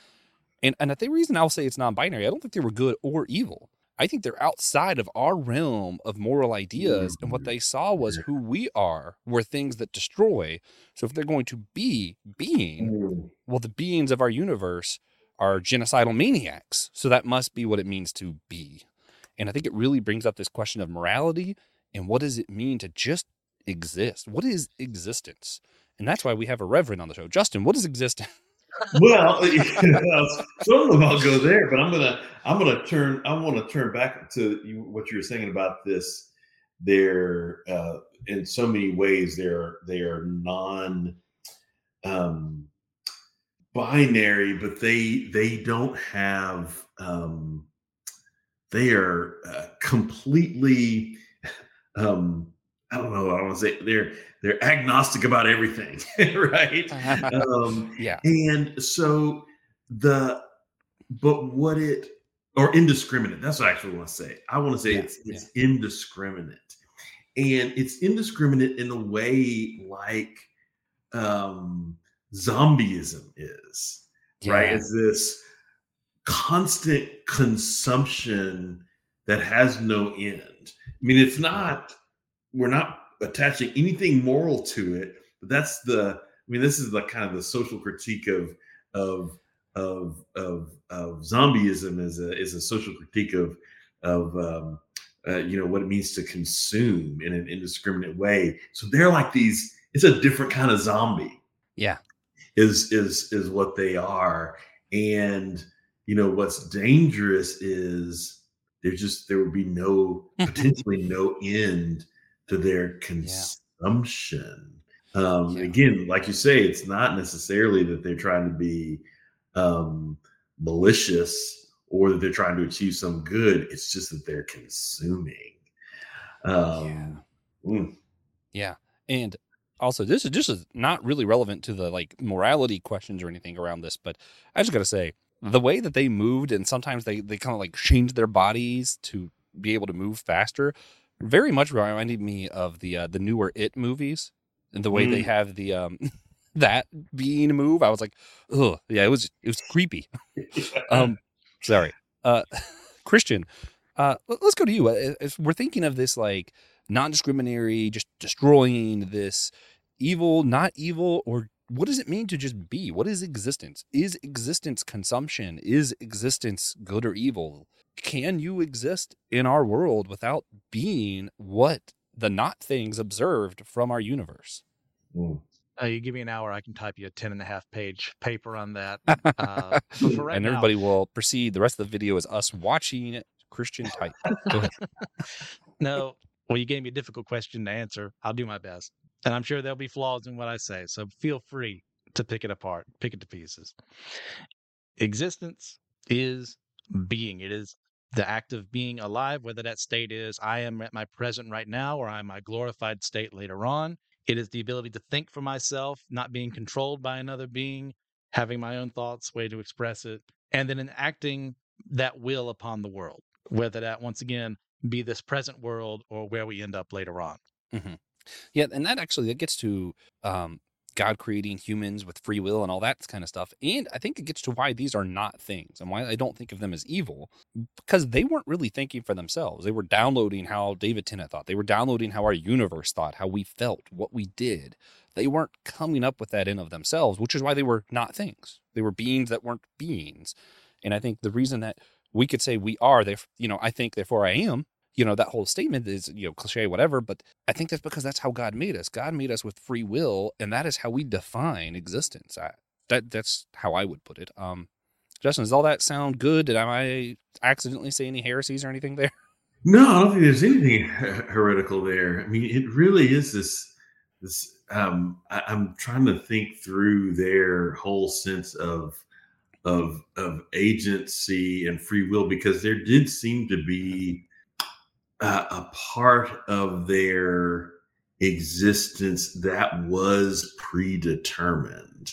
And and the reason I'll say it's non-binary, I don't think they were good or evil. I think they're outside of our realm of moral ideas. And what they saw was who we are were things that destroy. So if they're going to be being, well, the beings of our universe are genocidal maniacs. So that must be what it means to be. And I think it really brings up this question of morality and what does it mean to just exist? What is existence? And that's why we have a reverend on the show. Justin, what is existence? Well, you know, some of them I'll go there, but I'm gonna I'm gonna turn I want to turn back to you, what you were saying about this. They're uh, in so many ways they're they are non um, binary, but they they don't have um, they are uh, completely. Um, I don't know. I want to say they're they're agnostic about everything, right? Um, yeah. And so the but what it or indiscriminate. That's what I actually want to say. I want to say yeah, it's it's yeah. indiscriminate, and it's indiscriminate in a way like um, zombieism is, yeah. right? It's this constant consumption that has no end. I mean, it's not. We're not attaching anything moral to it, but that's the, I mean, this is the kind of the social critique of, of, of, of, of zombieism is a, is a social critique of, of, um, uh, you know, what it means to consume in an indiscriminate way. So they're like these, it's a different kind of zombie. Yeah. Is, is, is what they are. And, you know, what's dangerous is there's just, there would be no, potentially no end to their consumption. Yeah. Um, yeah. Again, like you say, it's not necessarily that they're trying to be um, malicious or that they're trying to achieve some good. It's just that they're consuming. Um, yeah. Mm. yeah. And also, this is this is not really relevant to the like morality questions or anything around this, but I just got to say, the way that they moved and sometimes they, they kind of like changed their bodies to be able to move faster very much reminded me of the uh, the newer It movies and the way mm. they have the um, that being move. I was like, oh yeah, it was it was creepy. um, sorry, uh, Christian, Uh, let's go to you. If we're thinking of this like non-discriminatory, just destroying this evil, not evil, or what does it mean to just be? What is existence? Is existence consumption? Is existence good or evil? Can you exist in our world without being what the not things observed from our universe? Mm. Uh, you give me an hour, I can type you a ten and a half page paper on that. Uh, so for right and everybody now, will proceed. The rest of the video is us watching Christian type. Go ahead. No, well, you gave me a difficult question to answer. I'll do my best. And I'm sure there'll be flaws in what I say. So feel free to pick it apart, pick it to pieces. Existence is being. It is the act of being alive, whether that state is I am at my present right now or I'm my glorified state later on. It is the ability to think for myself, not being controlled by another being, having my own thoughts, way to express it, and then enacting that will upon the world, whether that, once again, be this present world or where we end up later on. Mm-hmm. Yeah, and that actually that gets to um, God creating humans with free will and all that kind of stuff. And I think it gets to why these are not things and why I don't think of them as evil, because they weren't really thinking for themselves. They were downloading how David Tennant thought. They were downloading how our universe thought, how we felt, what we did. They weren't coming up with that in of themselves, which is why they were not things. They were beings that weren't beings. And I think the reason that we could say we are, they, you know, I think, therefore I am. You know, that whole statement is, you know, cliche, whatever, but I think that's because that's how God made us. God made us with free will, and that is how we define existence. I, that That's how I would put it. Um, Justin, does all that sound good? Did I accidentally say any heresies or anything there? No, I don't think there's anything heretical there. I mean, it really is this, this um, I, I'm trying to think through their whole sense of, of, of agency and free will, because there did seem to be Uh, a part of their existence that was predetermined.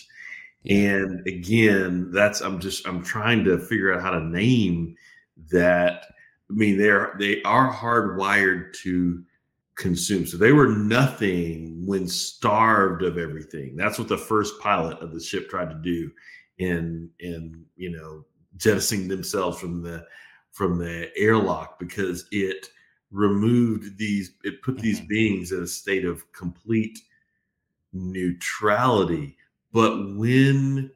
And again, that's, I'm just, I'm trying to figure out how to name that. I mean, they're, they are hardwired to consume. So they were nothing when starved of everything. That's what the first pilot of the ship tried to do in, in, you know, jettisoning themselves from the, from the airlock, because it removed these, it put these beings in a state of complete neutrality. But when,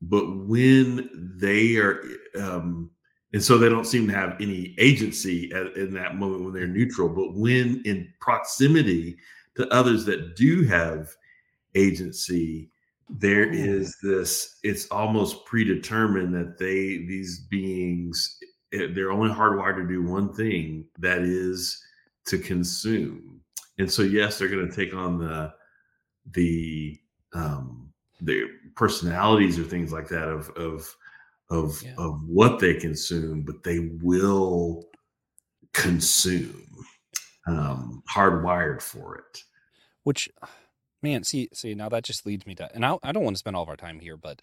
but when they are, um, and so they don't seem to have any agency at, in that moment when they're neutral, but when in proximity to others that do have agency, there is this, it's almost predetermined that they, these beings, they're only hardwired to do one thing, that is to consume. And so, yes, they're going to take on the, the, um, their personalities or things like that of, of, of, yeah. of what they consume, but they will consume, um, hardwired for it. Which, man, see, see, now that just leads me to, and I, I don't want to spend all of our time here, but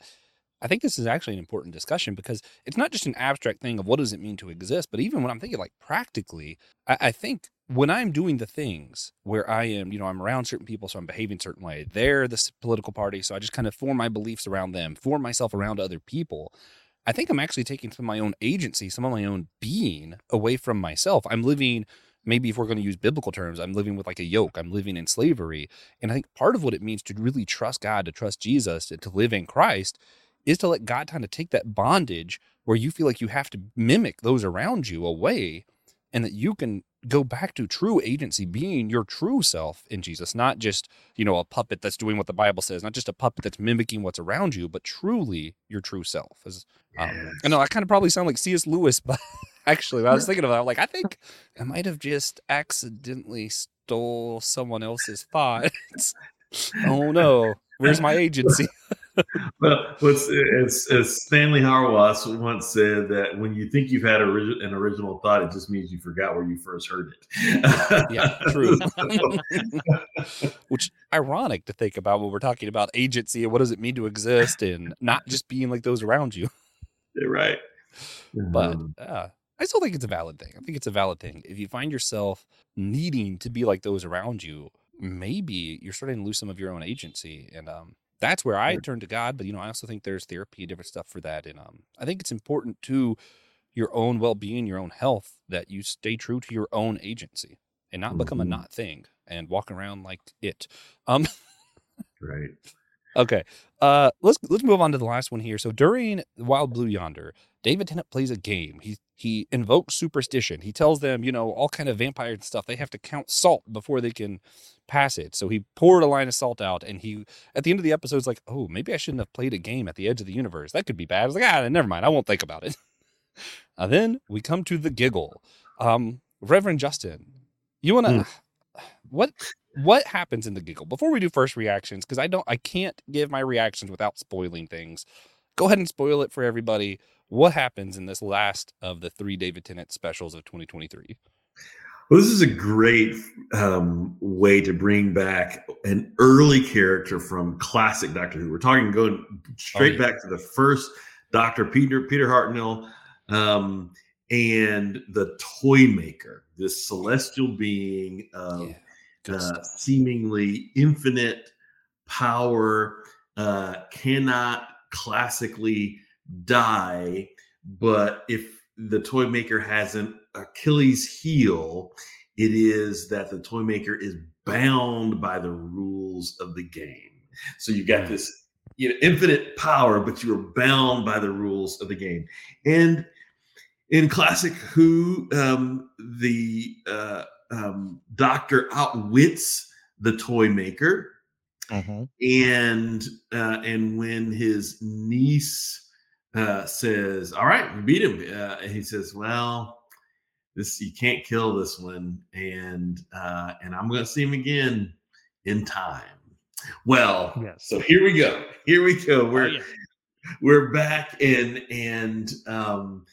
I think this is actually an important discussion, because it's not just an abstract thing of what does it mean to exist, but even when I'm thinking like practically, I, I think when I'm doing the things where I am, you know, I'm around certain people, so I'm behaving a certain way. They're this political party, so I just kind of form my beliefs around them, form myself around other people. I think I'm actually taking some of my own agency, some of my own being away from myself. I'm living... Maybe if we're going to use biblical terms, I'm living with like a yoke. I'm living in slavery. And I think part of what it means to really trust God, to trust Jesus, to live in Christ, is to let God kind of take that bondage where you feel like you have to mimic those around you away, and that you can go back to true agency, being your true self in Jesus, not just, you know, a puppet that's doing what the Bible says, not just a puppet that's mimicking what's around you, but truly your true self. Is, um, yes. I know I kind of probably sound like C S Lewis, but... Actually, when I was thinking about it, I'm like, I think I might have just accidentally stole someone else's thoughts. Oh, no. Where's my agency? Well, it's, it's, it's Stanley Hauerwas once said that when you think you've had orig- an original thought, it just means you forgot where you first heard it. Yeah, true. Which is ironic to think about when we're talking about agency and what does it mean to exist and not just being like those around you. You're right. But uh, I still think it's a valid thing. I think it's a valid thing. If you find yourself needing to be like those around you, maybe you're starting to lose some of your own agency. And um, that's where I turn to God. But, you know, I also think there's therapy and different stuff for that. And um, I think it's important to, your own well-being, your own health, that you stay true to your own agency and not mm-hmm. become a not thing and walk around like it. Um, right. Okay. Uh, let's let's move on to the last one here. So during Wild Blue Yonder, David Tennant plays a game. He he invokes superstition. He tells them, you know, all kind of vampires and stuff. They have to count salt before they can pass it. So he poured a line of salt out, and he at the end of the episode is like, oh, maybe I shouldn't have played a game at the edge of the universe. That could be bad. I was like, ah, never mind. I won't think about it. And then we come to the giggle. Um, Reverend Justin, you want to mm. what? What happens in the giggle? Before we do first reactions, because I don't, I can't give my reactions without spoiling things. Go ahead and spoil it for everybody. What happens in this last of the three David Tennant specials of twenty twenty-three? Well, this is a great um, way to bring back an early character from classic Doctor Who. We're talking going straight oh, yeah. back to the first Doctor Peter Peter Hartnell um, and the Toymaker, this celestial being of. Yeah. Uh, seemingly infinite power, uh, cannot classically die, but if the Toymaker has an Achilles heel, it is that the Toymaker is bound by the rules of the game. So you got this, you know, infinite power, but you are bound by the rules of the game. And in classic Who, um, the uh, Um, Doctor outwits the Toymaker, uh-huh. and uh, and when his niece uh, says, "All right, we beat him," uh, and he says, "Well, this you can't kill this one, and uh, and I'm going to see him again in time." Well, yes. So here we go, here we go. We're oh, yeah. we're back in and um,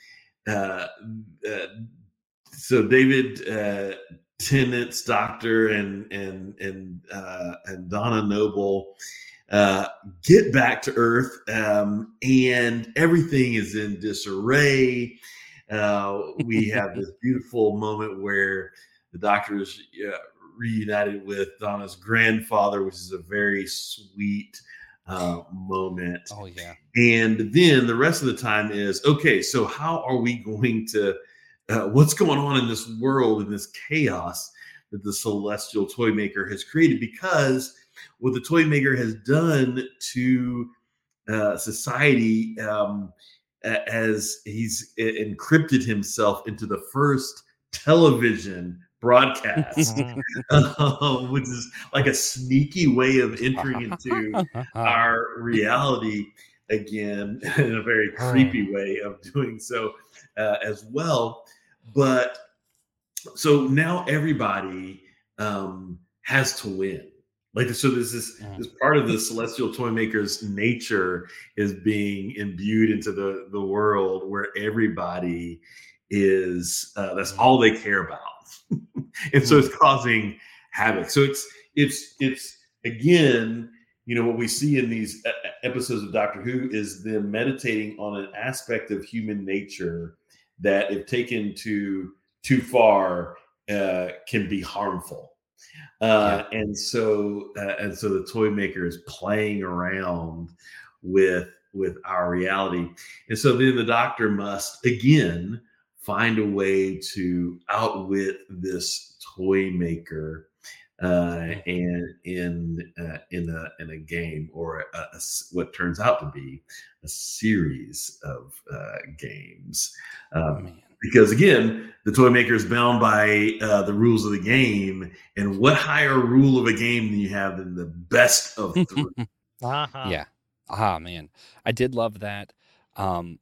uh, uh, so David uh, Tennant's doctor and and and uh, and Donna Noble uh, get back to Earth, um, and everything is in disarray. Uh, we have this beautiful moment where the doctor is uh, reunited with Donna's grandfather, which is a very sweet uh, moment. Oh yeah! And then the rest of the time is okay. So how are we going to? Uh, what's going on in this world, in this chaos that the celestial Toymaker has created? Because what the Toymaker has done to uh, society, um, as he's encrypted himself into the first television broadcast, uh, which is like a sneaky way of entering into our reality again, in a very creepy way of doing so uh, as well. But so now everybody um, has to win. Like, so there's this, this part of the celestial Toymaker's nature is being imbued into the, the world where everybody is, uh, that's all they care about. And so it's causing havoc. So it's, it's, it's again, you know, what we see in these episodes of Doctor Who is them meditating on an aspect of human nature that, if taken to too far, uh, can be harmful. Uh, yeah. And so, uh, and so the Toymaker is playing around with with our reality. And so then the Doctor must again find a way to outwit this Toymaker. Uh, and in uh, in a in a game or a, a, what turns out to be a series of uh, games, um, oh, because again the Toymaker is bound by uh, the rules of the game, and what higher rule of a game than you have than the best of three? uh-huh. Yeah, ah man, I did love that. Um,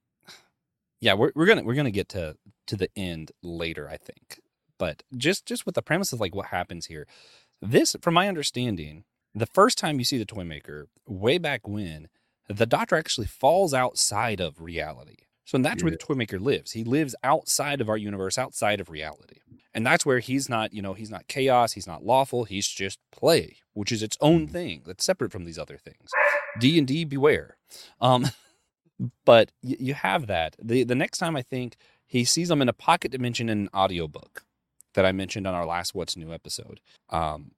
yeah, we're we're gonna we're gonna get to to the end later, I think, but just just with the premise of like what happens here. This, from my understanding, the first time you see the Toymaker, way back when, the Doctor actually falls outside of reality. So and that's yeah. where the Toymaker lives. He lives outside of our universe, outside of reality. And that's where he's not, you know, he's not chaos, he's not lawful, he's just play, which is its own thing that's separate from these other things. D and D, beware. Um, but y- you have that. The, the next time, I think, he sees them in a pocket dimension in an audiobook that I mentioned on our last What's New episode. Um,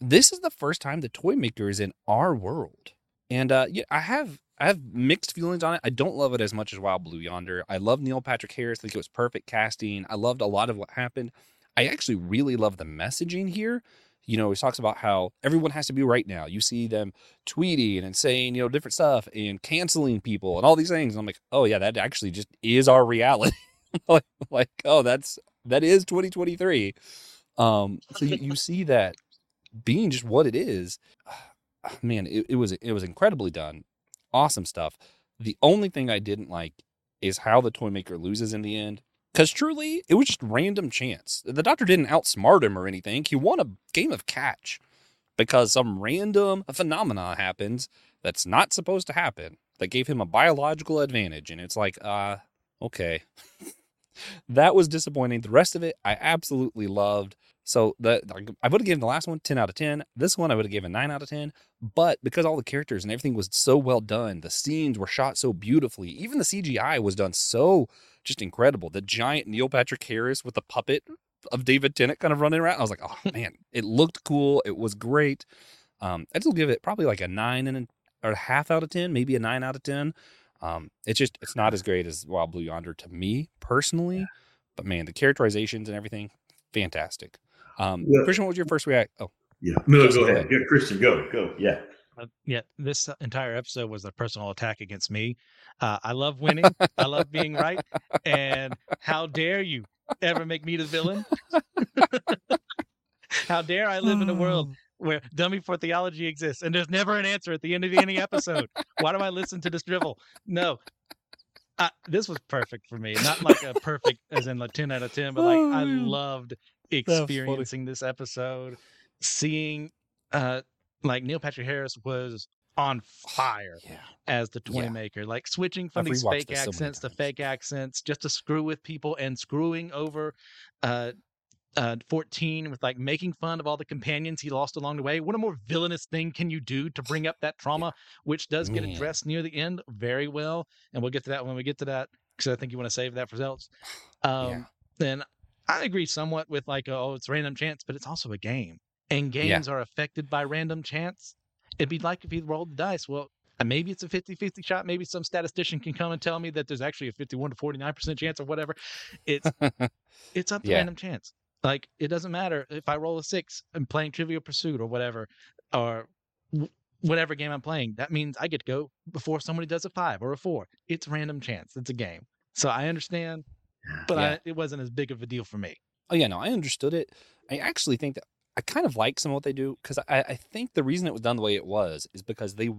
this is the first time the Toymaker is in our world. And uh, yeah, I have, I have mixed feelings on it. I don't love it as much as Wild Blue Yonder. I love Neil Patrick Harris. I think it was perfect casting. I loved a lot of what happened. I actually really love the messaging here. You know, he talks about how everyone has to be right now. You see them tweeting and saying, you know, different stuff and canceling people and all these things. And I'm like, oh, yeah, that actually just is our reality. like, like, oh, that's that is twenty twenty-three. Um, so you, you see that being just what it is. Man, it, it was it was incredibly done. Awesome stuff. The only thing I didn't like is how the Toymaker loses in the end. Because truly, it was just random chance. The Doctor didn't outsmart him or anything. He won a game of catch because some random phenomena happens that's not supposed to happen. That gave him a biological advantage. And it's like, uh, okay. That was disappointing. The rest of it, I absolutely loved. So the, I would have given the last one ten out of ten. This one I would have given nine out of ten. But because all the characters and everything was so well done, the scenes were shot so beautifully. Even the C G I was done so just incredible. The giant Neil Patrick Harris with the puppet of David Tennant kind of running around. I was like, oh, man, it looked cool. It was great. Um, I'd still give it probably like a nine and a, or a half out of ten, maybe a nine out of ten. Um, it's just, it's not as great as Wild Blue Yonder to me personally. Yeah. But, man, the characterizations and everything, fantastic. Um, yeah. Christian, what was your first react? Oh, yeah. No, go ahead. Yeah, Christian, go, go. Yeah. Uh, yeah, this entire episode was a personal attack against me. Uh, I love winning. I love being right. And how dare you ever make me the villain? How dare I live in a world where dummy for theology exists and there's never an answer at the end of any episode? Why do I listen to this drivel? No. Uh, this was perfect for me. Not like a perfect as in like ten out of ten, but like I loved experiencing this episode, seeing uh like Neil Patrick Harris was on fire yeah. as the Toymaker, yeah. like switching from I've these fake accents so to fake accents just to screw with people and screwing over uh uh fourteen with like making fun of all the companions he lost along the way. What a more villainous thing can you do to bring up that trauma, yeah. which does get Man. addressed near the end very well. And we'll get to that when we get to that, because I think you want to save that for else. Um, yeah. And I agree somewhat with like, oh, it's random chance, but it's also a game. And games yeah. are affected by random chance. It'd be like if he rolled the dice. Well, maybe it's a fifty-fifty shot. Maybe some statistician can come and tell me that there's actually a fifty-one to forty-nine percent chance or whatever. It's it's up to yeah. random chance. Like, it doesn't matter if I roll a six and playing Trivial Pursuit or whatever, or w- whatever game I'm playing. That means I get to go before somebody does a five or a four. It's random chance. It's a game. So I understand, but yeah. I, it wasn't as big of a deal for me. Oh, yeah, no, I understood it. I actually think that I kind of like some of what they do, because I, I think the reason it was done the way it was is because they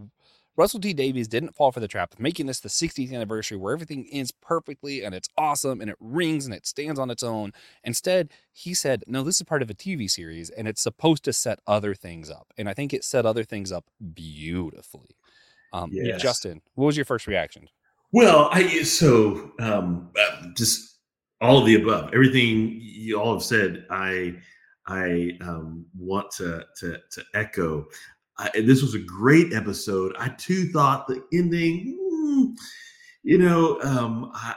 Russell T. Davies didn't fall for the trap of making this the sixtieth anniversary where everything ends perfectly and it's awesome and it rings and it stands on its own. Instead, he said, no, this is part of a T V series and it's supposed to set other things up. And I think it set other things up beautifully. Um, yes. Justin, what was your first reaction? Well, I so um, just all of the above. Everything you all have said, I I um, want to, to, to echo. I, this was a great episode. I too thought the ending, you know, um, I,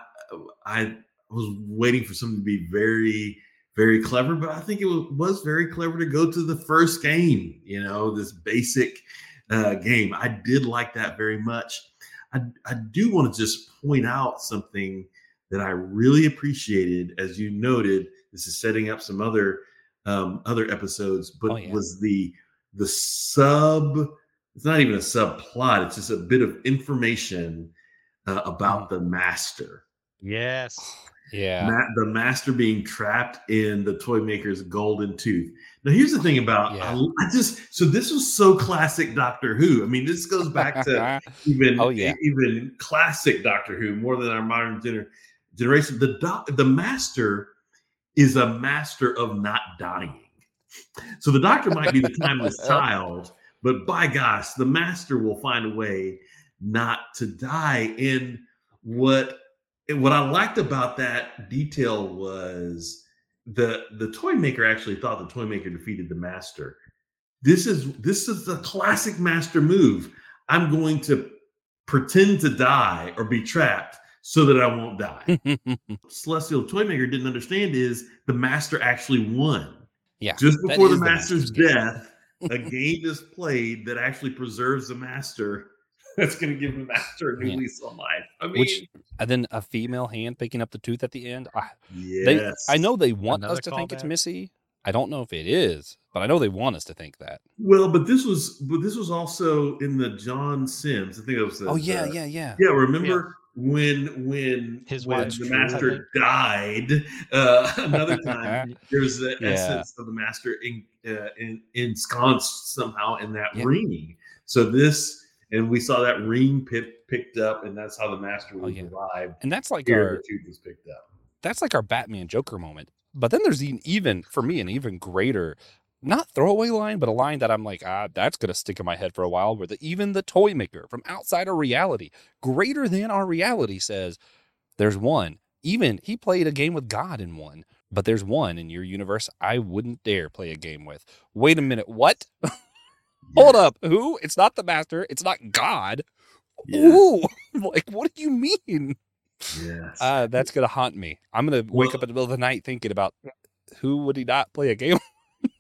I was waiting for something to be very, very clever, but I think it was, was very clever to go to the first game, you know, this basic uh, game. I did like that very much. I, I do want to just point out something that I really appreciated. As you noted, this is setting up some other um, other episodes, but oh, yeah. was the The sub, it's not even a subplot. It's just a bit of information uh, about the Master. Yes. Yeah. Ma- the Master being trapped in the Toymaker's golden tooth. Now, here's the thing about, yeah. I, I just, so this was so classic Doctor Who. I mean, this goes back to even, oh, yeah. even classic Doctor Who, more than our modern gener- generation. The doc- the Master is a master of not dying. So the Doctor might be the timeless child, but by gosh, the Master will find a way not to die. And what and what I liked about that detail was the the Toymaker actually thought the Toymaker defeated the Master. This is this is the classic Master move. I'm going to pretend to die or be trapped so that I won't die. Celestial Toymaker didn't understand is the Master actually won. Yeah, just before the master's, the master's death, a game is played that actually preserves the Master That's going to give the Master a new yeah. lease on life. I mean, Which, and then a female hand picking up the tooth at the end. I, yes. They, I know they want Another us to think back. It's Missy. I don't know if it is, but I know they want us to think that. Well, but this was, but this was also in the John Sims. I think it was. The, oh yeah, the, yeah, yeah. Yeah, remember yeah. when when his when wife, the Master died? Uh, another time, there was the yeah. essence of the Master in, uh, in ensconced somehow in that yeah. ring. So this, and we saw that ring pit picked up, and that's how the Master was oh, yeah. revived. And that's like our the tooth was picked up. That's like our Batman Joker moment. But then there's even, even, for me, an even greater, not throwaway line, but a line that I'm like, ah, that's going to stick in my head for a while, where the, even the Toymaker from outside of reality, greater than our reality, says, there's one. Even, he played a game with God in one, but there's one in your universe I wouldn't dare play a game with. Wait a minute, what? Yeah. Hold up, who? It's not the Master. It's not God. Yeah. Ooh, like, what do you mean? Yes. Uh, that's going to haunt me. I'm going to wake well, up in the middle of the night thinking about who would he not play a game with?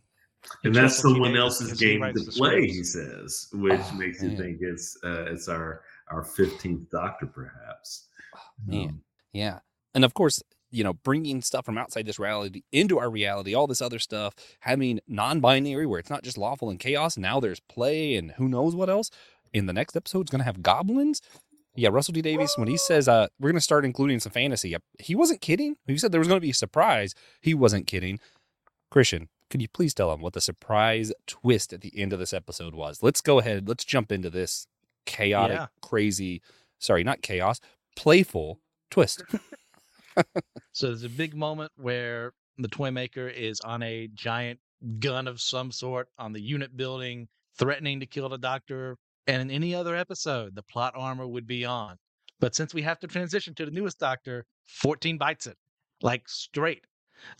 And that's someone else's game to play, he says, which oh, makes man. you think it's uh, it's our, our fifteenth Doctor, perhaps. Oh, man. Um, yeah. And of course, you know, bringing stuff from outside this reality into our reality, all this other stuff, having non-binary where it's not just lawful and chaos. Now there's play and who knows what else. In the next episode, it's going to have goblins. Yeah, Russell T. Davies, when he says uh, we're going to start including some fantasy, he wasn't kidding. He said there was going to be a surprise. He wasn't kidding. Christian, could you please tell him what the surprise twist at the end of this episode was? Let's go ahead. Let's jump into this chaotic, yeah. crazy, sorry, not chaos, playful twist. So there's a big moment where the Toymaker is on a giant gun of some sort on the unit building, threatening to kill the Doctor. And in any other episode, the plot armor would be on. But since we have to transition to the newest Doctor, fourteen bites it, like straight.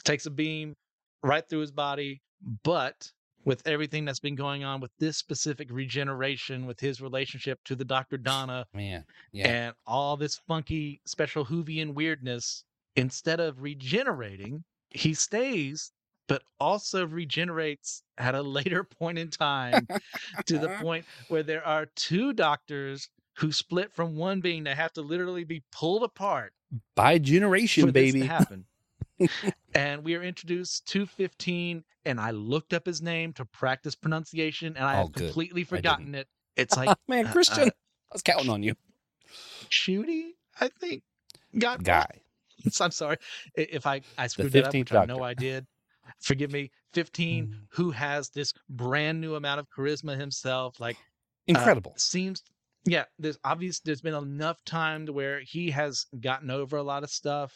Takes a beam right through his body. But with everything that's been going on with this specific regeneration, with his relationship to the Doctor Donna, man, yeah. and all this funky special Whovian weirdness, instead of regenerating, he stays, but also regenerates at a later point in time to the point where there are two Doctors who split from one being that have to literally be pulled apart. By generation, for baby. This to happen. And we are introduced to fifteen, and I looked up his name to practice pronunciation, and I All have good. completely forgotten it. It's like... Man, Christian, uh, uh, I was counting on you. Shooty, I think. Got Guy. I'm sorry. If I, I screwed it up, which I know I did. Forgive me, fifteen, mm. who has this brand new amount of charisma himself, like incredible. Uh, seems, yeah. There's obvious. There's been enough time to where he has gotten over a lot of stuff,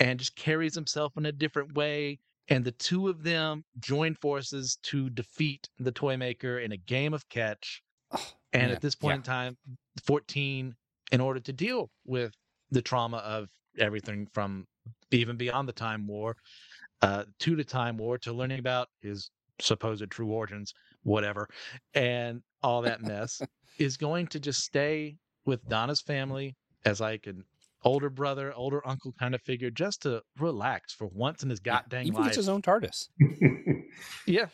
and just carries himself in a different way. And the two of them join forces to defeat the Toymaker in a game of catch. Oh, and yeah, at this point yeah. in time, fourteen, in order to deal with the trauma of everything from even beyond the Time War. Uh, to the Time War, to learning about his supposed true origins, whatever, and all that mess, is going to just stay with Donna's family as like an older brother, older uncle kind of figure, just to relax for once in his goddamn life. He gets his own TARDIS. yeah.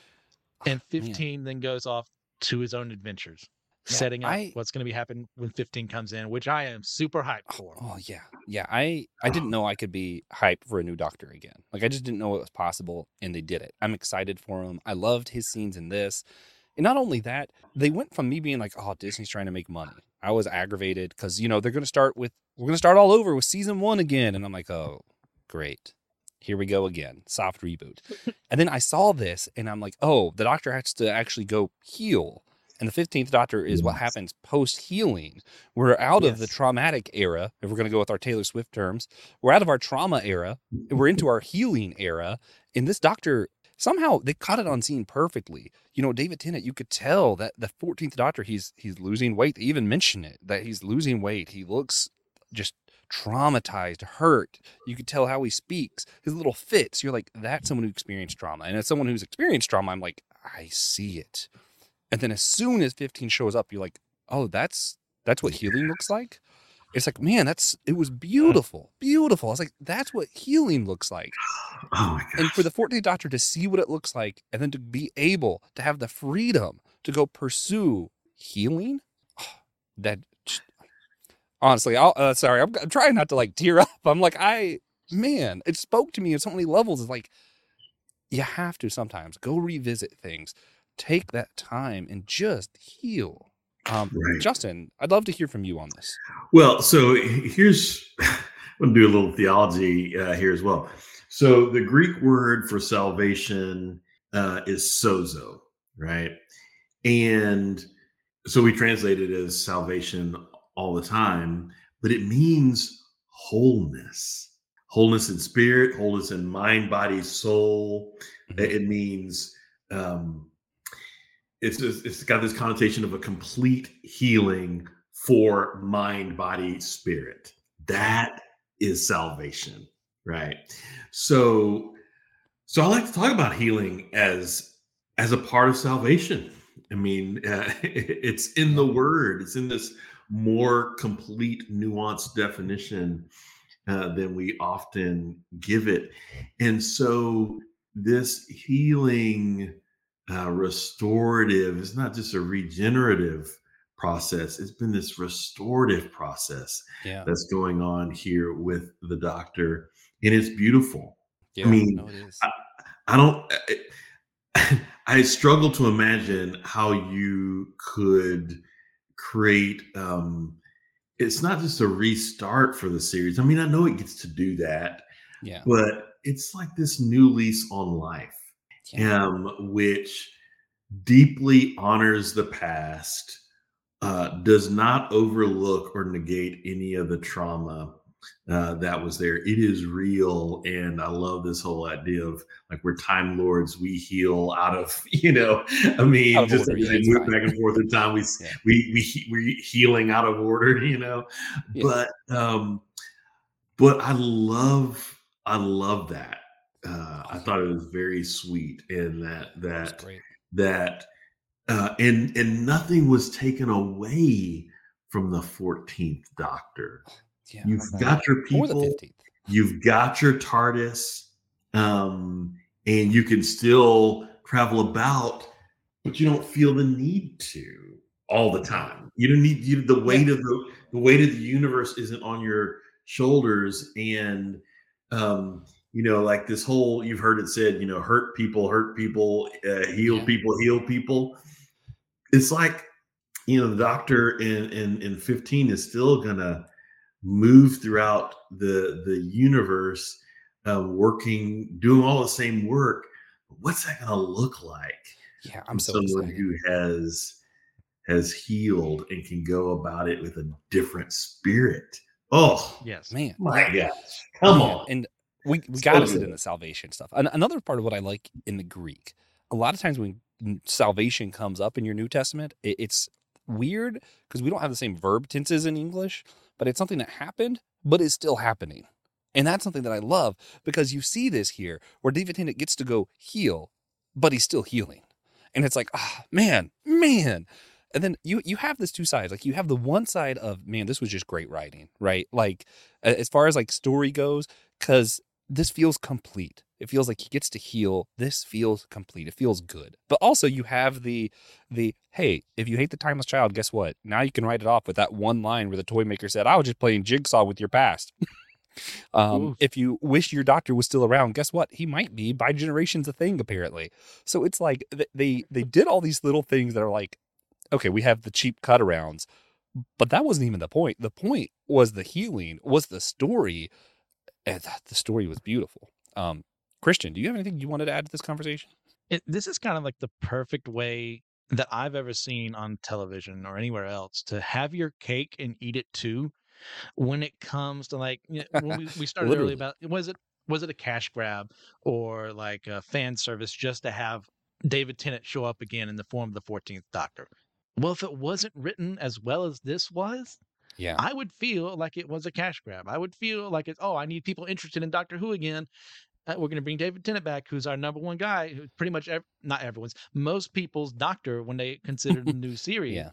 And fifteen oh, then goes off to his own adventures, yeah, setting up I... what's going to be happening when fifteen comes in, which I am super hyped for. Oh, oh yeah. Yeah, I, I didn't know I could be hyped for a new Doctor again. Like, I just didn't know it was possible, and they did it. I'm excited for him. I loved his scenes in this. And not only that, they went from me being like, oh, Disney's trying to make money. I was aggravated because, you know, they're going to start with, we're going to start all over with season one again. And I'm like, oh, great. Here we go again. Soft reboot. And then I saw this, and I'm like, oh, the Doctor has to actually go heal. And the fifteenth Doctor is what happens post-healing. We're out yes. of the traumatic era, if we're going to go with our Taylor Swift terms. We're out of our trauma era. We're into our healing era. And this Doctor, somehow, they caught it on scene perfectly. You know, David Tennant, you could tell that the fourteenth Doctor, he's he's losing weight. They even mention it, that he's losing weight. He looks just traumatized, hurt. You could tell how he speaks. His little fits. You're like, that's someone who experienced trauma. And as someone who's experienced trauma, I'm like, I see it. And then as soon as fifteen shows up, you're like, oh, that's that's what healing looks like. It's like, man, that's it was beautiful, beautiful. I was like, that's what healing looks like. Oh my gosh. And for the fourteenth Doctor to see what it looks like and then to be able to have the freedom to go pursue healing. Oh, that honestly, I'll, uh, sorry, I'm trying not to like tear up. I'm like, I, man, it spoke to me in so many levels. It's like, you have to sometimes go revisit things, take that time and just heal. Um, right. Justin, I'd love to hear from you on this. Well, so here's, I'm going to do a little theology uh, here as well. So the Greek word for salvation uh, is sozo, right? And so we translate it as salvation all the time, but it means wholeness, wholeness in spirit, wholeness in mind, body, soul. Mm-hmm. It means um, it's just, it's got this connotation of a complete healing for mind, body, spirit. That is salvation, right? So, so I like to talk about healing as as a part of salvation. I mean, uh, it's in the word. It's in this more complete, nuanced definition uh, than we often give it. And so this healing uh, restorative is not just a regenerative process. It's been this restorative process yeah. that's going on here with the doctor. And it's beautiful. Yeah, I mean, no, it is. I, I don't... It, I struggle to imagine how you could create, um, it's not just a restart for the series. I mean, I know it gets to do that, yeah. but it's like this new lease on life, yeah. um, which deeply honors the past, uh, does not overlook or negate any of the trauma Uh, that was there. It is real. And I love this whole idea of like, we're time lords. We heal out of, you know, I mean, out just move like, back and forth in time. We, yeah. we, we, we're healing out of order, you know, yeah. but, um, but I love, I love that. Uh, I thought it was very sweet and that, that, that, uh, and, and nothing was taken away from the fourteenth Doctor. Yeah, you've got your people, you've got your TARDIS, um, and you can still travel about, but you don't feel the need to all the time. You don't need you, the weight of the, the weight of the universe isn't on your shoulders. And, um, you know, like this whole, you've heard it said, you know, hurt people, hurt people, uh, heal yeah. people, heal people. It's like, you know, the doctor in, in, in fifteen is still going to move throughout the the universe, uh, working, doing all the same work. What's that going to look like? Yeah, I'm so someone excited. Who has has healed and can go about it with a different spirit. Oh, yes, man, my gosh, come yeah. on! And we we got to sit in the salvation stuff. And another part of what I like in the Greek, a lot of times when salvation comes up in your New Testament, it, it's weird because we don't have the same verb tenses in English. But it's something that happened, but it's still happening. And that's something that I love because you see this here where David Tennant gets to go heal, but he's still healing. And it's like, ah, oh, man, man. And then you you have this two sides. Like you have the one side of, man, this was just great writing, right? Like as far as like story goes, because this feels complete. It feels like he gets to heal. This feels complete. It feels good. But also you have the, the hey, if you hate the Timeless Child, guess what? Now you can write it off with that one line where the Toymaker said, I was just playing jigsaw with your past. um, if you wish your doctor was still around, guess what? He might be. By generation's a thing, apparently. So it's like they they did all these little things that are like, okay, we have the cheap cut-arounds. But that wasn't even the point. The point was the healing, was the story. And the story was beautiful. Um, Christian, do you have anything you wanted to add to this conversation? It, this is kind of like the perfect way that I've ever seen on television or anywhere else to have your cake and eat it too. When it comes to like, you know, when we, we started early about, was it was it a cash grab or like a fan service just to have David Tennant show up again in the form of the fourteenth Doctor? Well, if it wasn't written as well as this was, yeah, I would feel like it was a cash grab. I would feel like it's, oh, I need people interested in Doctor Who again. We're going to bring David Tennant back, who's our number one guy, who pretty much ev- not everyone's, most people's doctor when they consider the new series, yeah.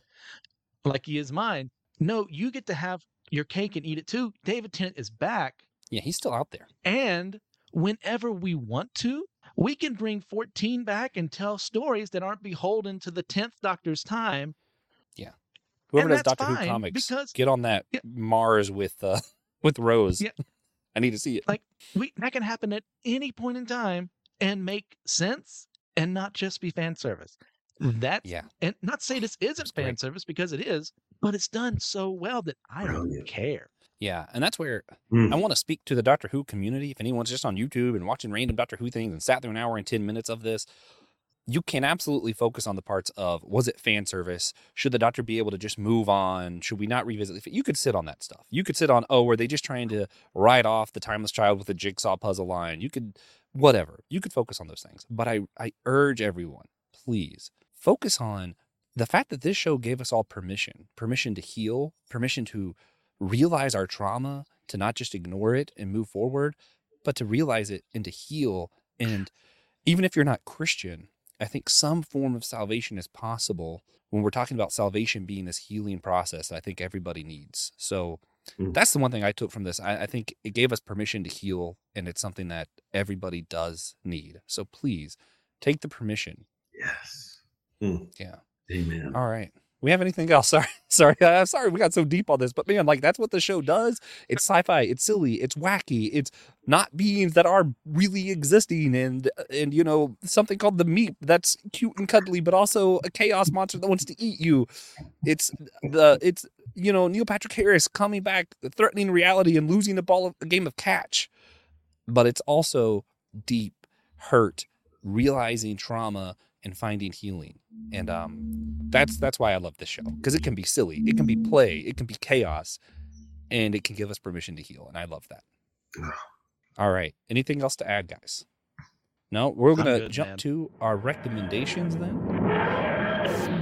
like he is mine. No, you get to have your cake and eat it too. David Tennant is back. Yeah, he's still out there. And whenever we want to, we can bring fourteen back and tell stories that aren't beholden to the tenth Doctor's time. Yeah. Whoever does Doctor Who comics, because, get on that yeah. Mars with uh, with Rose. Yeah. I need to see it. Like we, that can happen at any point in time and make sense and not just be fan service. That's yeah. and not to say this isn't it's fan great. service because it is, but it's done so well that I Brilliant. don't care. Yeah, and that's where mm. I want to speak to the Doctor Who community. If anyone's just on YouTube and watching random Doctor Who things and sat through an hour and ten minutes of this, you can absolutely focus on the parts of, was it fan service? Should the doctor be able to just move on? Should we not revisit? You could sit on that stuff. You could sit on, oh, were they just trying to write off the Timeless Child with a jigsaw puzzle line? You could, whatever. You could focus on those things. But I, I urge everyone, please, focus on the fact that this show gave us all permission. Permission to heal. Permission to realize our trauma, to not just ignore it and move forward, but to realize it and to heal. And even if you're not Christian, I think some form of salvation is possible when we're talking about salvation being this healing process that I think everybody needs. So mm. that's the one thing I took from this. I, I think it gave us permission to heal, and it's something that everybody does need. So please take the permission. Yes. Mm. Yeah. Amen. All right. We have anything else? Sorry, sorry, I'm sorry. We got so deep on this, but man, like that's what the show does. It's sci-fi. It's silly. It's wacky. It's not beings that are really existing, and and you know something called the meep that's cute and cuddly, but also a chaos monster that wants to eat you. It's the it's you know Neil Patrick Harris coming back, threatening reality, and losing a ball of a game of catch. But it's also deep hurt, realizing trauma, and finding healing. And um, that's that's why I love this show, because it can be silly, it can be play, it can be chaos, and it can give us permission to heal. And I love that. All right. Anything else to add, guys? No, we're going to jump man. to our recommendations then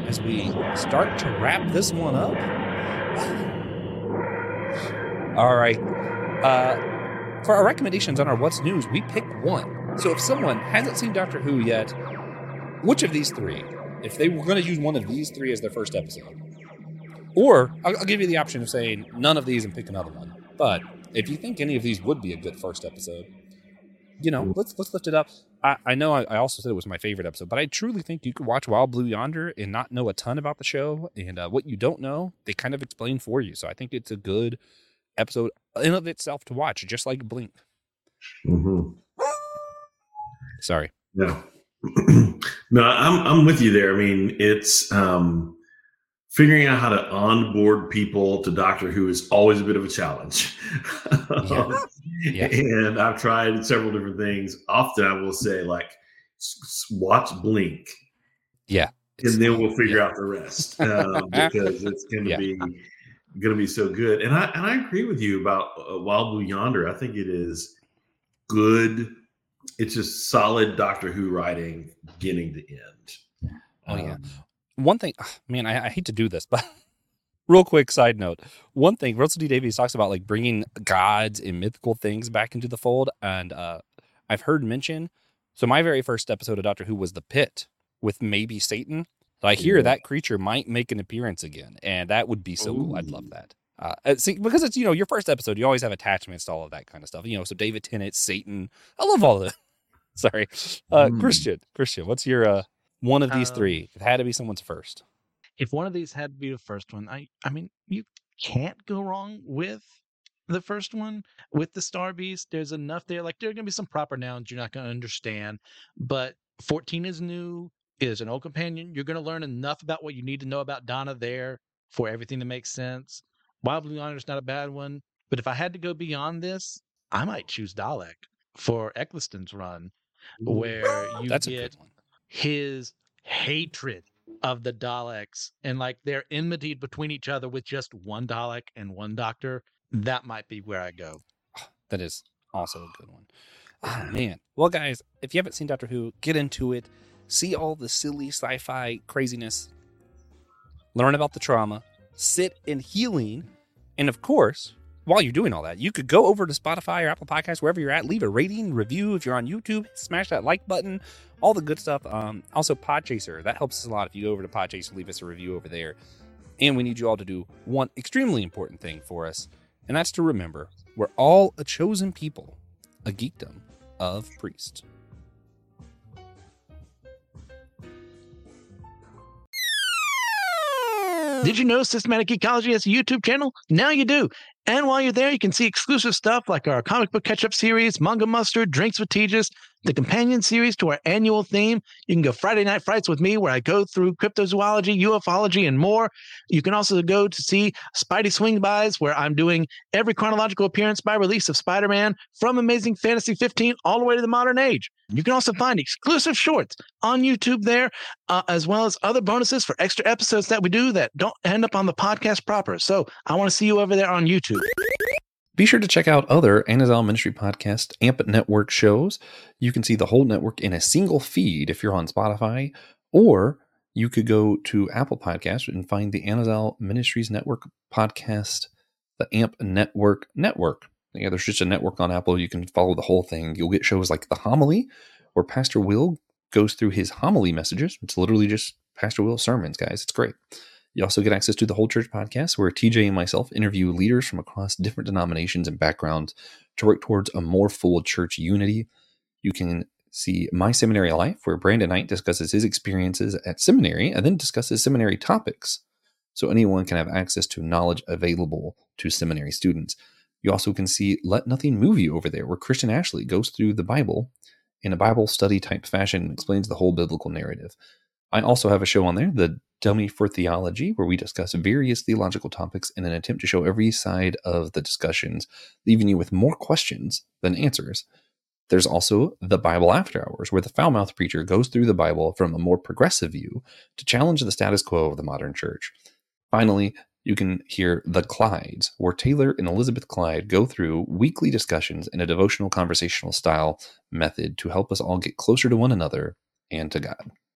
as we start to wrap this one up. All right. Uh, for our recommendations on our What's News, we pick one. So if someone hasn't seen Doctor Who yet, which of these three, if they were going to use one of these three as their first episode, or I'll, I'll give you the option of saying none of these and pick another one. But if you think any of these would be a good first episode, you know, let's let's lift it up. I, I know I, I also said it was my favorite episode, but I truly think you could watch Wild Blue Yonder and not know a ton about the show. And uh, what you don't know, they kind of explain for you. So I think it's a good episode in of itself to watch, just like Blink. Mm-hmm. Sorry. Yeah. No, I'm I'm with you there. I mean, it's um, figuring out how to onboard people to Doctor Who is always a bit of a challenge. Yeah. Yeah. And I've tried several different things. Often I will say, like, watch Blink. Yeah. And then we'll figure yeah. out the rest uh, because it's going to yeah. be going to be so good. And I and I agree with you about uh, Wild Blue Yonder. I think it is good. It's just solid Doctor Who writing, beginning to end. Oh, um, yeah. One thing, man, I, I hate to do this, but real quick side note. One thing, Russell T. Davies talks about like bringing gods and mythical things back into the fold. And uh, I've heard mention, so my very first episode of Doctor Who was The Pit with maybe Satan. So I hear yeah. that creature might make an appearance again. And that would be so Ooh. cool. I'd love that. Uh, see, because it's, you know, your first episode, you always have attachments to all of that kind of stuff. You know, so David Tennant, Satan. I love all the, sorry. Uh, mm. Christian, Christian, what's your, uh, one of these uh, three? It had to be someone's first. If one of these had to be the first one, I, I mean, you can't go wrong with the first one. With the Star Beast, there's enough there. Like, there are going to be some proper nouns you're not going to understand, but fourteen is new, is an old companion. You're going to learn enough about what you need to know about Donna there for everything to make sense. Wild Blue Yonder is not a bad one, but if I had to go beyond this, I might choose Dalek for Eccleston's run, where you That's get his hatred of the Daleks and like their enmity between each other with just one Dalek and one Doctor. That might be where I go. That is also a good one. Oh, man. Well, guys, if you haven't seen Doctor Who, get into it. See all the silly sci-fi craziness. Learn about the trauma. Sit in healing. And of course, while you're doing all that, you could go over to Spotify or Apple Podcasts, wherever you're at, leave a rating, review. If you're on YouTube, smash that like button, all the good stuff. Um, also Podchaser, that helps us a lot. If you go over to Podchaser, leave us a review over there. And we need you all to do one extremely important thing for us. And that's to remember, we're all a chosen people, a geekdom of priests. Did you know Systematic Geekology has a YouTube channel? Now you do. And while you're there, you can see exclusive stuff like our comic book catch-up series, Manga Mustard, Drinks with Tejas, the companion series to our annual theme. You can go Friday Night Frights with me, where I go through cryptozoology, U F O logy, and more. You can also go to see Spidey Swing-Bys, where I'm doing every chronological appearance by release of Spider-Man from Amazing Fantasy fifteen all the way to the modern age. You can also find exclusive shorts on YouTube there, uh, as well as other bonuses for extra episodes that we do that don't end up on the podcast proper. So I want to see you over there on YouTube. Be sure to check out other Anazao Ministry Podcast A M P Network shows. You can see the whole network in a single feed if you're on Spotify, or you could go to Apple Podcasts and find the Anazao Ministries Network Podcast, the A M P Network Network. Yeah, there's just a network on Apple. You can follow the whole thing. You'll get shows like The Homily, where Pastor Will goes through his homily messages. It's literally just Pastor Will's sermons, guys. It's great. You also get access to the Whole Church Podcast, where T J and myself interview leaders from across different denominations and backgrounds to work towards a more full church unity. You can see My Seminary Life, where Brandon Knight discusses his experiences at seminary and then discusses seminary topics, so anyone can have access to knowledge available to seminary students. You also can see Let Nothing Move You over there, where Christian Ashley goes through the Bible in a Bible study type fashion and explains the whole biblical narrative. I also have a show on there, The Dummy for Theology, where we discuss various theological topics in an attempt to show every side of the discussions, leaving you with more questions than answers. There's also The Bible After Hours, where the foul-mouthed preacher goes through the Bible from a more progressive view to challenge the status quo of the modern church. Finally, you can hear The Clydes, where Taylor and Elizabeth Clyde go through weekly discussions in a devotional conversational style method to help us all get closer to one another and to God.